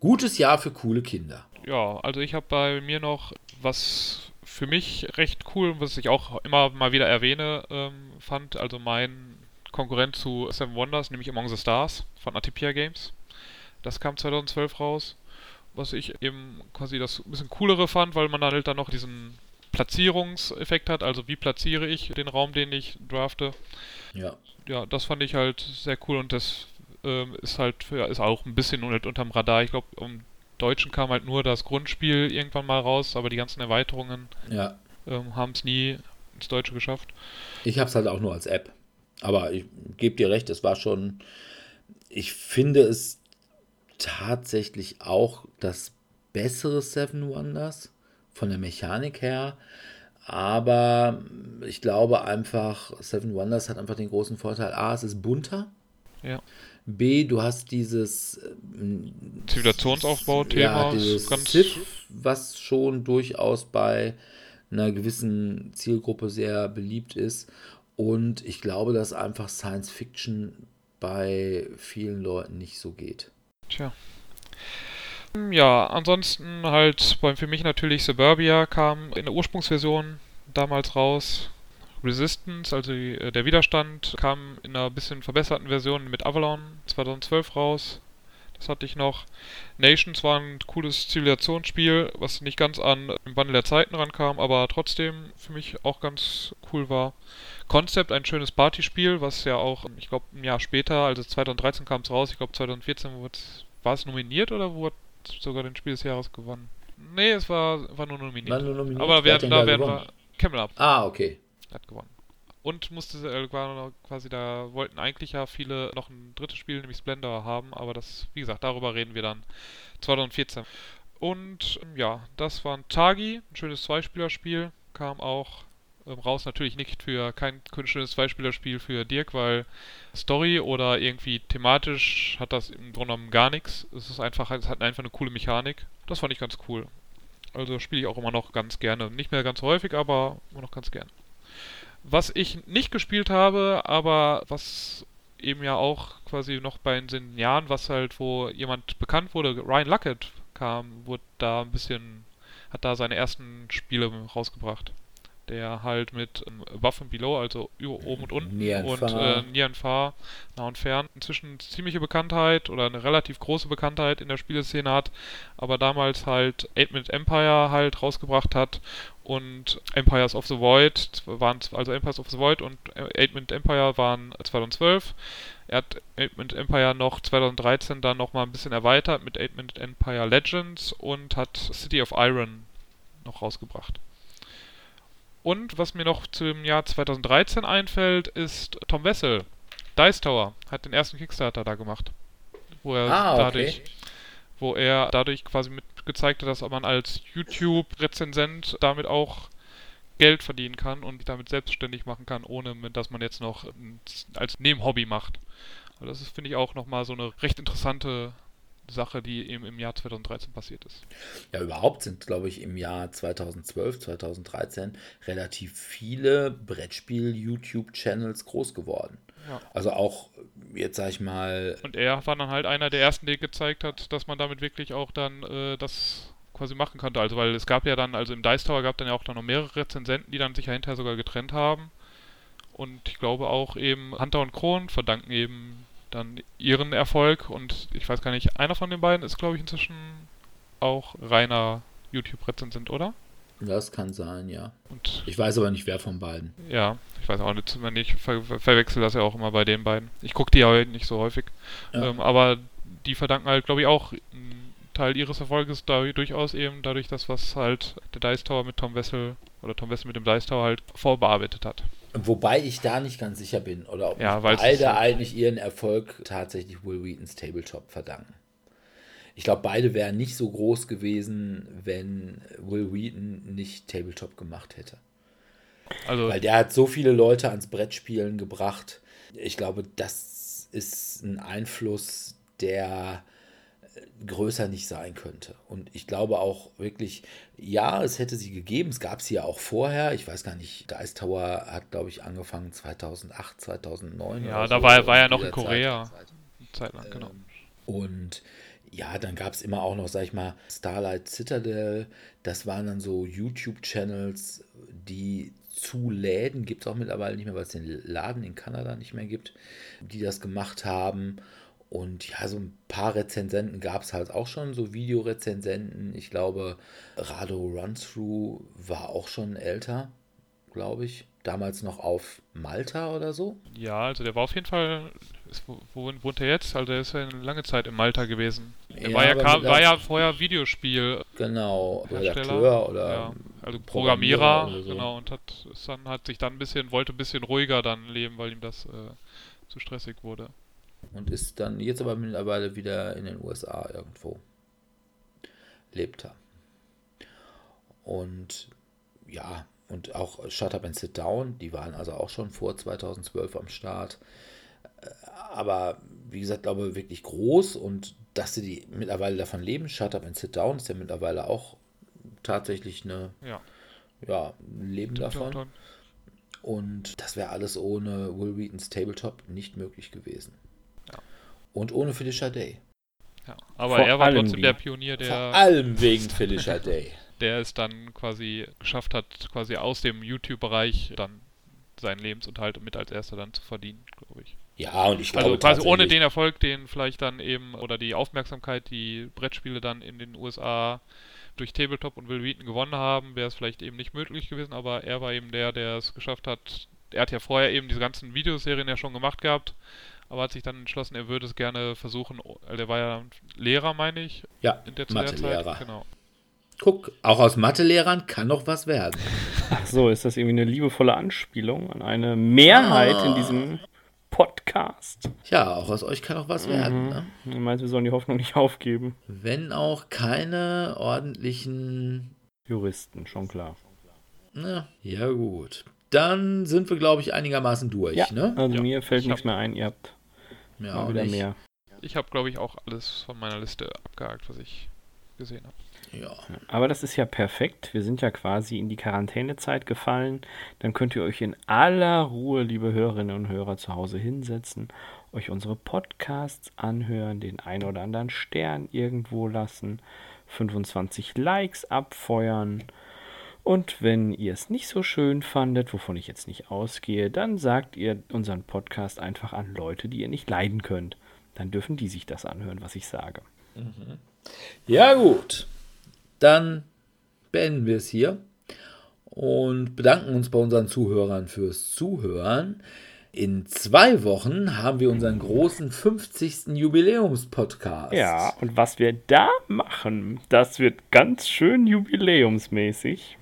gutes Jahr für coole Kinder. Ja, also ich habe bei mir noch was für mich recht cool, was ich auch immer mal wieder erwähne, ähm, fand. Also mein Konkurrent zu Seven Wonders, nämlich Among the Stars von Atipia Games. Das kam zwanzig zwölf raus, was ich eben quasi das ein bisschen coolere fand, weil man halt dann noch diesen Platzierungseffekt hat, also wie platziere ich den Raum, den ich drafte. Ja. Ja, das fand ich halt sehr cool und das ähm, ist halt ja, ist auch ein bisschen unterm Radar. Ich glaube, im Deutschen kam halt nur das Grundspiel irgendwann mal raus, aber die ganzen Erweiterungen ja. ähm, haben es nie ins Deutsche geschafft. Ich habe es halt auch nur als App. Aber ich gebe dir recht, es war schon, ich finde es tatsächlich auch das bessere Seven Wonders von der Mechanik her, aber ich glaube einfach, Seven Wonders hat einfach den großen Vorteil, A, es ist bunter, ja. B, du hast dieses Zivilisationsaufbau-Thema, ja, dieses Civ, was schon durchaus bei einer gewissen Zielgruppe sehr beliebt ist. Und ich glaube, dass einfach Science Fiction bei vielen Leuten nicht so geht. Tja. Ja, ansonsten halt für mich natürlich Suburbia kam in der Ursprungsversion damals raus. Resistance, also der Widerstand, kam in einer bisschen verbesserten Version mit Avalon zwanzig zwölf raus. Das hatte ich noch. Nations war ein cooles Zivilisationsspiel, was nicht ganz an den Wandel der Zeiten rankam, aber trotzdem für mich auch ganz cool war. Concept, ein schönes Partyspiel, was ja auch, ich glaube, ein Jahr später, also zwanzig dreizehn kam es raus, ich glaube zwanzig vierzehn war es nominiert oder wurde sogar den Spiel des Jahres gewonnen? Nee, es war, war nur nominiert. War nur nominiert. Aber wer da, da werden wir Camel Up. Ah, okay. Hat gewonnen. Und musste äh, quasi, da wollten eigentlich ja viele noch ein drittes Spiel, nämlich Splendor, haben, aber das, wie gesagt, darüber reden wir dann zwanzig vierzehn. Und ja, das war ein Tagi, ein schönes Zweispielerspiel, kam auch ähm, raus, natürlich nicht für, kein, kein schönes Zweispielerspiel für Dirk, weil Story oder irgendwie thematisch hat das im Grunde genommen gar nichts. Es ist einfach, es hat einfach eine coole Mechanik. Das fand ich ganz cool. Also spiele ich auch immer noch ganz gerne. Nicht mehr ganz häufig, aber immer noch ganz gerne. Was ich nicht gespielt habe, aber was eben ja auch quasi noch bei den Jahren, was halt, wo jemand bekannt wurde, Ryan Luckett kam, wurde da ein bisschen, hat da seine ersten Spiele rausgebracht. Der halt mit ähm, Above and Below, also über, oben und unten Nier und äh, Near and Far, nah und fern, inzwischen ziemliche Bekanntheit oder eine relativ große Bekanntheit in der Spieleszene hat, aber damals halt Eight-Minute Empire halt rausgebracht hat und Empires of the Void waren, also Empires of the Void und Eight-Minute Empire waren zweitausendzwölf. Er hat Eight-Minute Empire noch zweitausenddreizehn dann nochmal ein bisschen erweitert mit Eight-Minute Empire Legends und hat City of Iron noch rausgebracht. Und was mir noch zum Jahr zweitausenddreizehn einfällt, ist Tom Wessel. Dice Tower hat den ersten Kickstarter da gemacht. Wo er, ah, dadurch, okay. wo er dadurch quasi mit gezeigt hat, dass man als YouTube-Rezensent damit auch Geld verdienen kann und damit selbstständig machen kann, ohne dass man jetzt noch als Nebenhobby macht. Also das ist, finde ich, auch nochmal so eine recht interessante Sache, die eben im Jahr zweitausenddreizehn passiert ist. Ja, überhaupt sind, glaube ich, im Jahr zweitausendzwölf, zweitausenddreizehn relativ viele Brettspiel-YouTube-Channels groß geworden. Ja. Also auch, jetzt sag ich mal... Und er war dann halt einer der ersten, der gezeigt hat, dass man damit wirklich auch dann äh, das quasi machen konnte. Also weil es gab ja dann, also im Dice Tower gab dann ja auch dann noch mehrere Rezensenten, die dann sich ja hinterher sogar getrennt haben. Und ich glaube auch eben Hunter und Kron verdanken eben dann ihren Erfolg. Und ich weiß gar nicht, einer von den beiden ist, glaube ich, inzwischen auch reiner YouTube-Rezensent, oder? Das kann sein, ja. Und ich weiß aber nicht, wer von beiden. Ja, ich weiß auch nicht, wenn ich ver- ver- verwechsel das ja auch immer bei den beiden. Ich gucke die ja heute nicht so häufig. Ja. Ähm, aber die verdanken halt, glaube ich, auch einen Teil ihres Erfolges da- durchaus eben dadurch, dass was halt der Dice Tower mit Tom Wessel oder Tom Wessel mit dem Dice Tower halt vorbearbeitet hat. Wobei ich da nicht ganz sicher bin, oder ob ja, beide eigentlich halt ihren Erfolg tatsächlich Will Wheatons Tabletop verdanken. Ich glaube, beide wären nicht so groß gewesen, wenn Will Wheaton nicht Tabletop gemacht hätte. Also weil der hat so viele Leute ans Brettspielen gebracht. Ich glaube, das ist ein Einfluss, der größer nicht sein könnte. Und ich glaube auch wirklich, ja, es hätte sie gegeben. Es gab sie ja auch vorher. Ich weiß gar nicht, Dice Tower hat, glaube ich, angefangen zweitausendacht, zweitausendneun. Ja, oder da so, war, war er noch in Korea. Zeit, Zeit lang, genau. Und ja, dann gab es immer auch noch, sag ich mal, Starlight Citadel. Das waren dann so YouTube-Channels, die zu Läden, gibt es auch mittlerweile nicht mehr, weil es den Laden in Kanada nicht mehr gibt, die das gemacht haben. Und ja, so ein paar Rezensenten gab es halt auch schon, so Videorezensenten. Ich glaube, Rado Runthrough war auch schon älter, glaube ich. Damals noch auf Malta oder so? Ja, also der war auf jeden Fall, ist, wo, wo wohnt er jetzt? Also der ist ja eine lange Zeit in Malta gewesen. Er ja, war, ja, kam, war ja vorher Videospiel. Genau, Redakteur oder ja, also Programmierer, Programmierer oder so. Genau, und hat, ist dann, hat sich dann ein bisschen, wollte ein bisschen ruhiger dann leben, weil ihm das äh, zu stressig wurde. Und ist dann jetzt aber mittlerweile wieder in den U S A irgendwo. Lebt er. Und ja, und auch Shut Up and Sit Down, die waren also auch schon vor zweitausendzwölf am Start. Aber wie gesagt, glaube ich, wirklich groß und dass sie die mittlerweile davon leben. Shut Up and Sit Down ist ja mittlerweile auch tatsächlich eine, ja, ja Leben davon. Und das wäre alles ohne Will Wheatons Tabletop nicht möglich gewesen. Ja. Und ohne Felicia Day. Ja, aber vor er war trotzdem wegen, der Pionier, der... Vor allem wegen Felicia Day. Der es dann quasi geschafft hat, quasi aus dem YouTube-Bereich dann seinen Lebensunterhalt mit als erster dann zu verdienen, glaube ich. Ja, und ich glaube also quasi ohne den Erfolg, den vielleicht dann eben, oder die Aufmerksamkeit, die Brettspiele dann in den U S A durch Tabletop und Will Wheaton gewonnen haben, wäre es vielleicht eben nicht möglich gewesen, aber er war eben der, der es geschafft hat. Er hat ja vorher eben diese ganzen Videoserien ja schon gemacht gehabt, aber hat sich dann entschlossen, er würde es gerne versuchen, also er war ja Lehrer, meine ich. Ja, in der, zu der Zeit, genau. Guck, auch aus Mathelehrern kann noch was werden. Ach so, ist das irgendwie eine liebevolle Anspielung an eine Mehrheit ah. in diesem Podcast? Ja, auch aus euch kann noch was mhm. werden. Ne? Du meinst, wir sollen die Hoffnung nicht aufgeben? Wenn auch keine ordentlichen Juristen, schon klar. Ja, ja gut. Dann sind wir, glaube ich, einigermaßen durch. Ja, ne? Also ja. Mir fällt ich nichts hab... mehr ein, ihr habt ja, mal wieder ich... mehr. Ich habe, glaube ich, auch alles von meiner Liste abgehakt, was ich gesehen habe. Ja. Aber das ist ja perfekt. Wir sind ja quasi in die Quarantänezeit gefallen. Dann könnt ihr euch in aller Ruhe, liebe Hörerinnen und Hörer, zu Hause hinsetzen, euch unsere Podcasts anhören, den einen oder anderen Stern irgendwo lassen, fünfundzwanzig Likes abfeuern. Und wenn ihr es nicht so schön fandet, wovon ich jetzt nicht ausgehe, dann sagt ihr unseren Podcast einfach an Leute, die ihr nicht leiden könnt. Dann dürfen die sich das anhören, was ich sage. Mhm. Ja, gut. Dann beenden wir es hier und bedanken uns bei unseren Zuhörern fürs Zuhören. In zwei Wochen haben wir unseren großen fünfzigsten Jubiläums-Podcast. Ja, und was wir da machen, das wird ganz schön jubiläumsmäßig.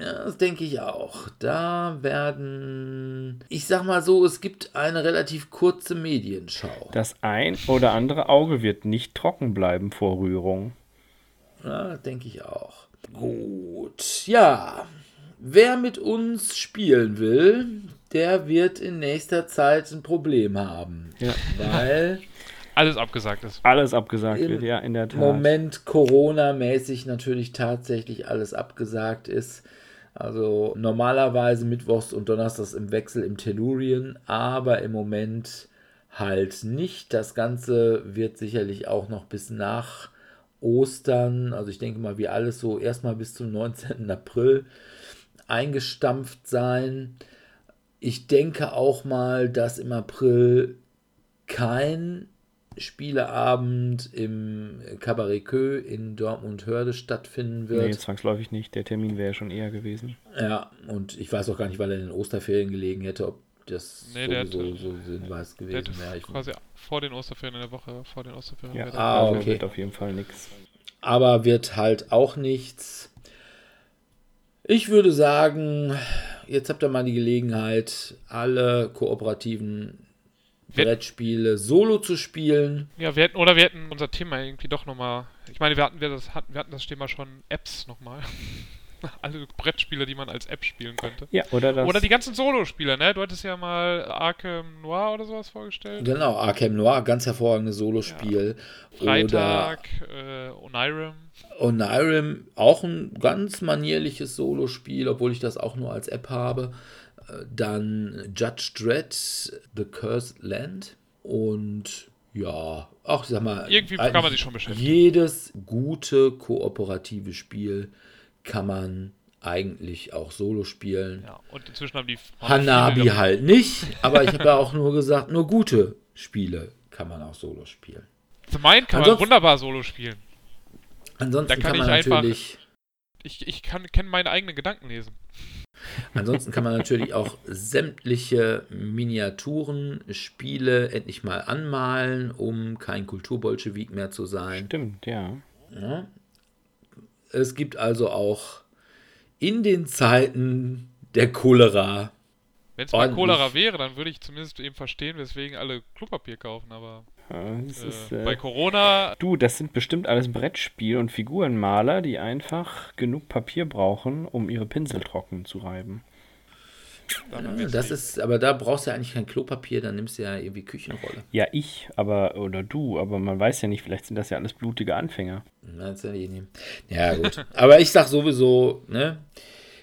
Ja, das denke ich auch. Da werden, ich sag mal so, es gibt eine relativ kurze Medienschau. Das ein oder andere Auge wird nicht trocken bleiben vor Rührung. Ja, denke ich auch. Gut, ja. Wer mit uns spielen will, der wird in nächster Zeit ein Problem haben. Ja. Weil alles abgesagt ist. Alles abgesagt wird, ja, in der Tat. Im Moment Corona-mäßig natürlich tatsächlich alles abgesagt ist. Also normalerweise mittwochs und donnerstags im Wechsel im Tellurien, aber im Moment halt nicht. Das Ganze wird sicherlich auch noch bis nach Ostern, also ich denke mal, wie alles so erstmal bis zum neunzehnten April eingestampft sein. Ich denke auch mal, dass im April kein Spieleabend im Cabaret Kö in Dortmund-Hörde stattfinden wird. Nee, zwangsläufig nicht. Der Termin wäre ja schon eher gewesen. Ja, und ich weiß auch gar nicht, weil er in den Osterferien gelegen hätte, ob das nee, der so, hätte, so sinnweise gewesen wäre. Ich quasi vor den Osterferien, in der Woche vor den Osterferien. Ja, ah, okay. Wird auf jeden Fall nichts. Aber wird halt auch nichts. Ich würde sagen, jetzt habt ihr mal die Gelegenheit, alle kooperativen Brettspiele solo zu spielen. Ja, wir hätten, oder wir hätten unser Thema irgendwie doch nochmal, ich meine, wir hatten, wir, das, wir hatten das Thema schon Apps nochmal. Alle Brettspiele, die man als App spielen könnte. Ja, oder das. Oder die ganzen Solospiele, ne? Du hattest ja mal Arkham Noir oder sowas vorgestellt. Genau, Arkham Noir, ganz hervorragendes Solospiel. Ja. Freitag, oder äh, Onirim. Onirim, auch ein ganz manierliches Solospiel, obwohl ich das auch nur als App habe. Dann Judge Dredd, The Cursed Land und ja, auch, sag mal, irgendwie kann man sich schon beschäftigen. Jedes gute kooperative Spiel kann man eigentlich auch solo spielen. Ja, und inzwischen haben die Hanabi halt nicht, aber ich habe ja auch nur gesagt, nur gute Spiele kann man auch solo spielen. The Mind kann ansonsten, man wunderbar solo spielen. Ansonsten kann, kann man ich natürlich... Einfach, ich ich kann, kann meine eigenen Gedanken lesen. Ansonsten kann man natürlich auch sämtliche Miniaturenspiele endlich mal anmalen, um kein Kulturbolschewik mehr zu sein. Stimmt, ja. Ja. Es gibt also auch in den Zeiten der Cholera. Wenn es mal Cholera wäre, dann würde ich zumindest eben verstehen, weswegen alle Klopapier kaufen, aber ja, das äh, ist, äh, bei Corona... Du, das sind bestimmt alles Brettspiel- und Figurenmaler, die einfach genug Papier brauchen, um ihre Pinsel trocken zu reiben. Das ist, aber da brauchst du ja eigentlich kein Klopapier, dann nimmst du ja irgendwie Küchenrolle. Ja, ich, aber, oder du, aber man weiß ja nicht, vielleicht sind das ja alles blutige Anfänger. Nein, das ja nicht nehmen. Ja, gut. Aber ich sag sowieso, ne,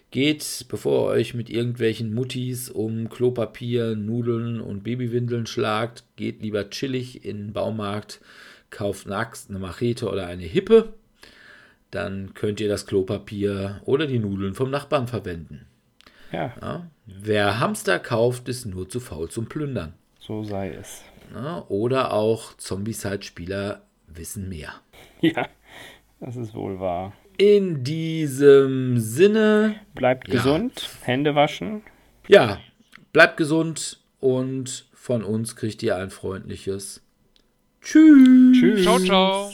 geht, bevor ihr euch mit irgendwelchen Muttis um Klopapier, Nudeln und Babywindeln schlagt, geht lieber chillig in den Baumarkt, kauft eine Axt, eine Machete oder eine Hippe, dann könnt ihr das Klopapier oder die Nudeln vom Nachbarn verwenden. Ja. Ja. Wer Hamster kauft, ist nur zu faul zum Plündern. So sei es. Ja, oder auch Zombicide-Spieler wissen mehr. Ja, das ist wohl wahr. In diesem Sinne... Bleibt ja. gesund, Hände waschen. Ja, bleibt gesund und von uns kriegt ihr ein freundliches Tschüss. Tschüss. Ciao, ciao.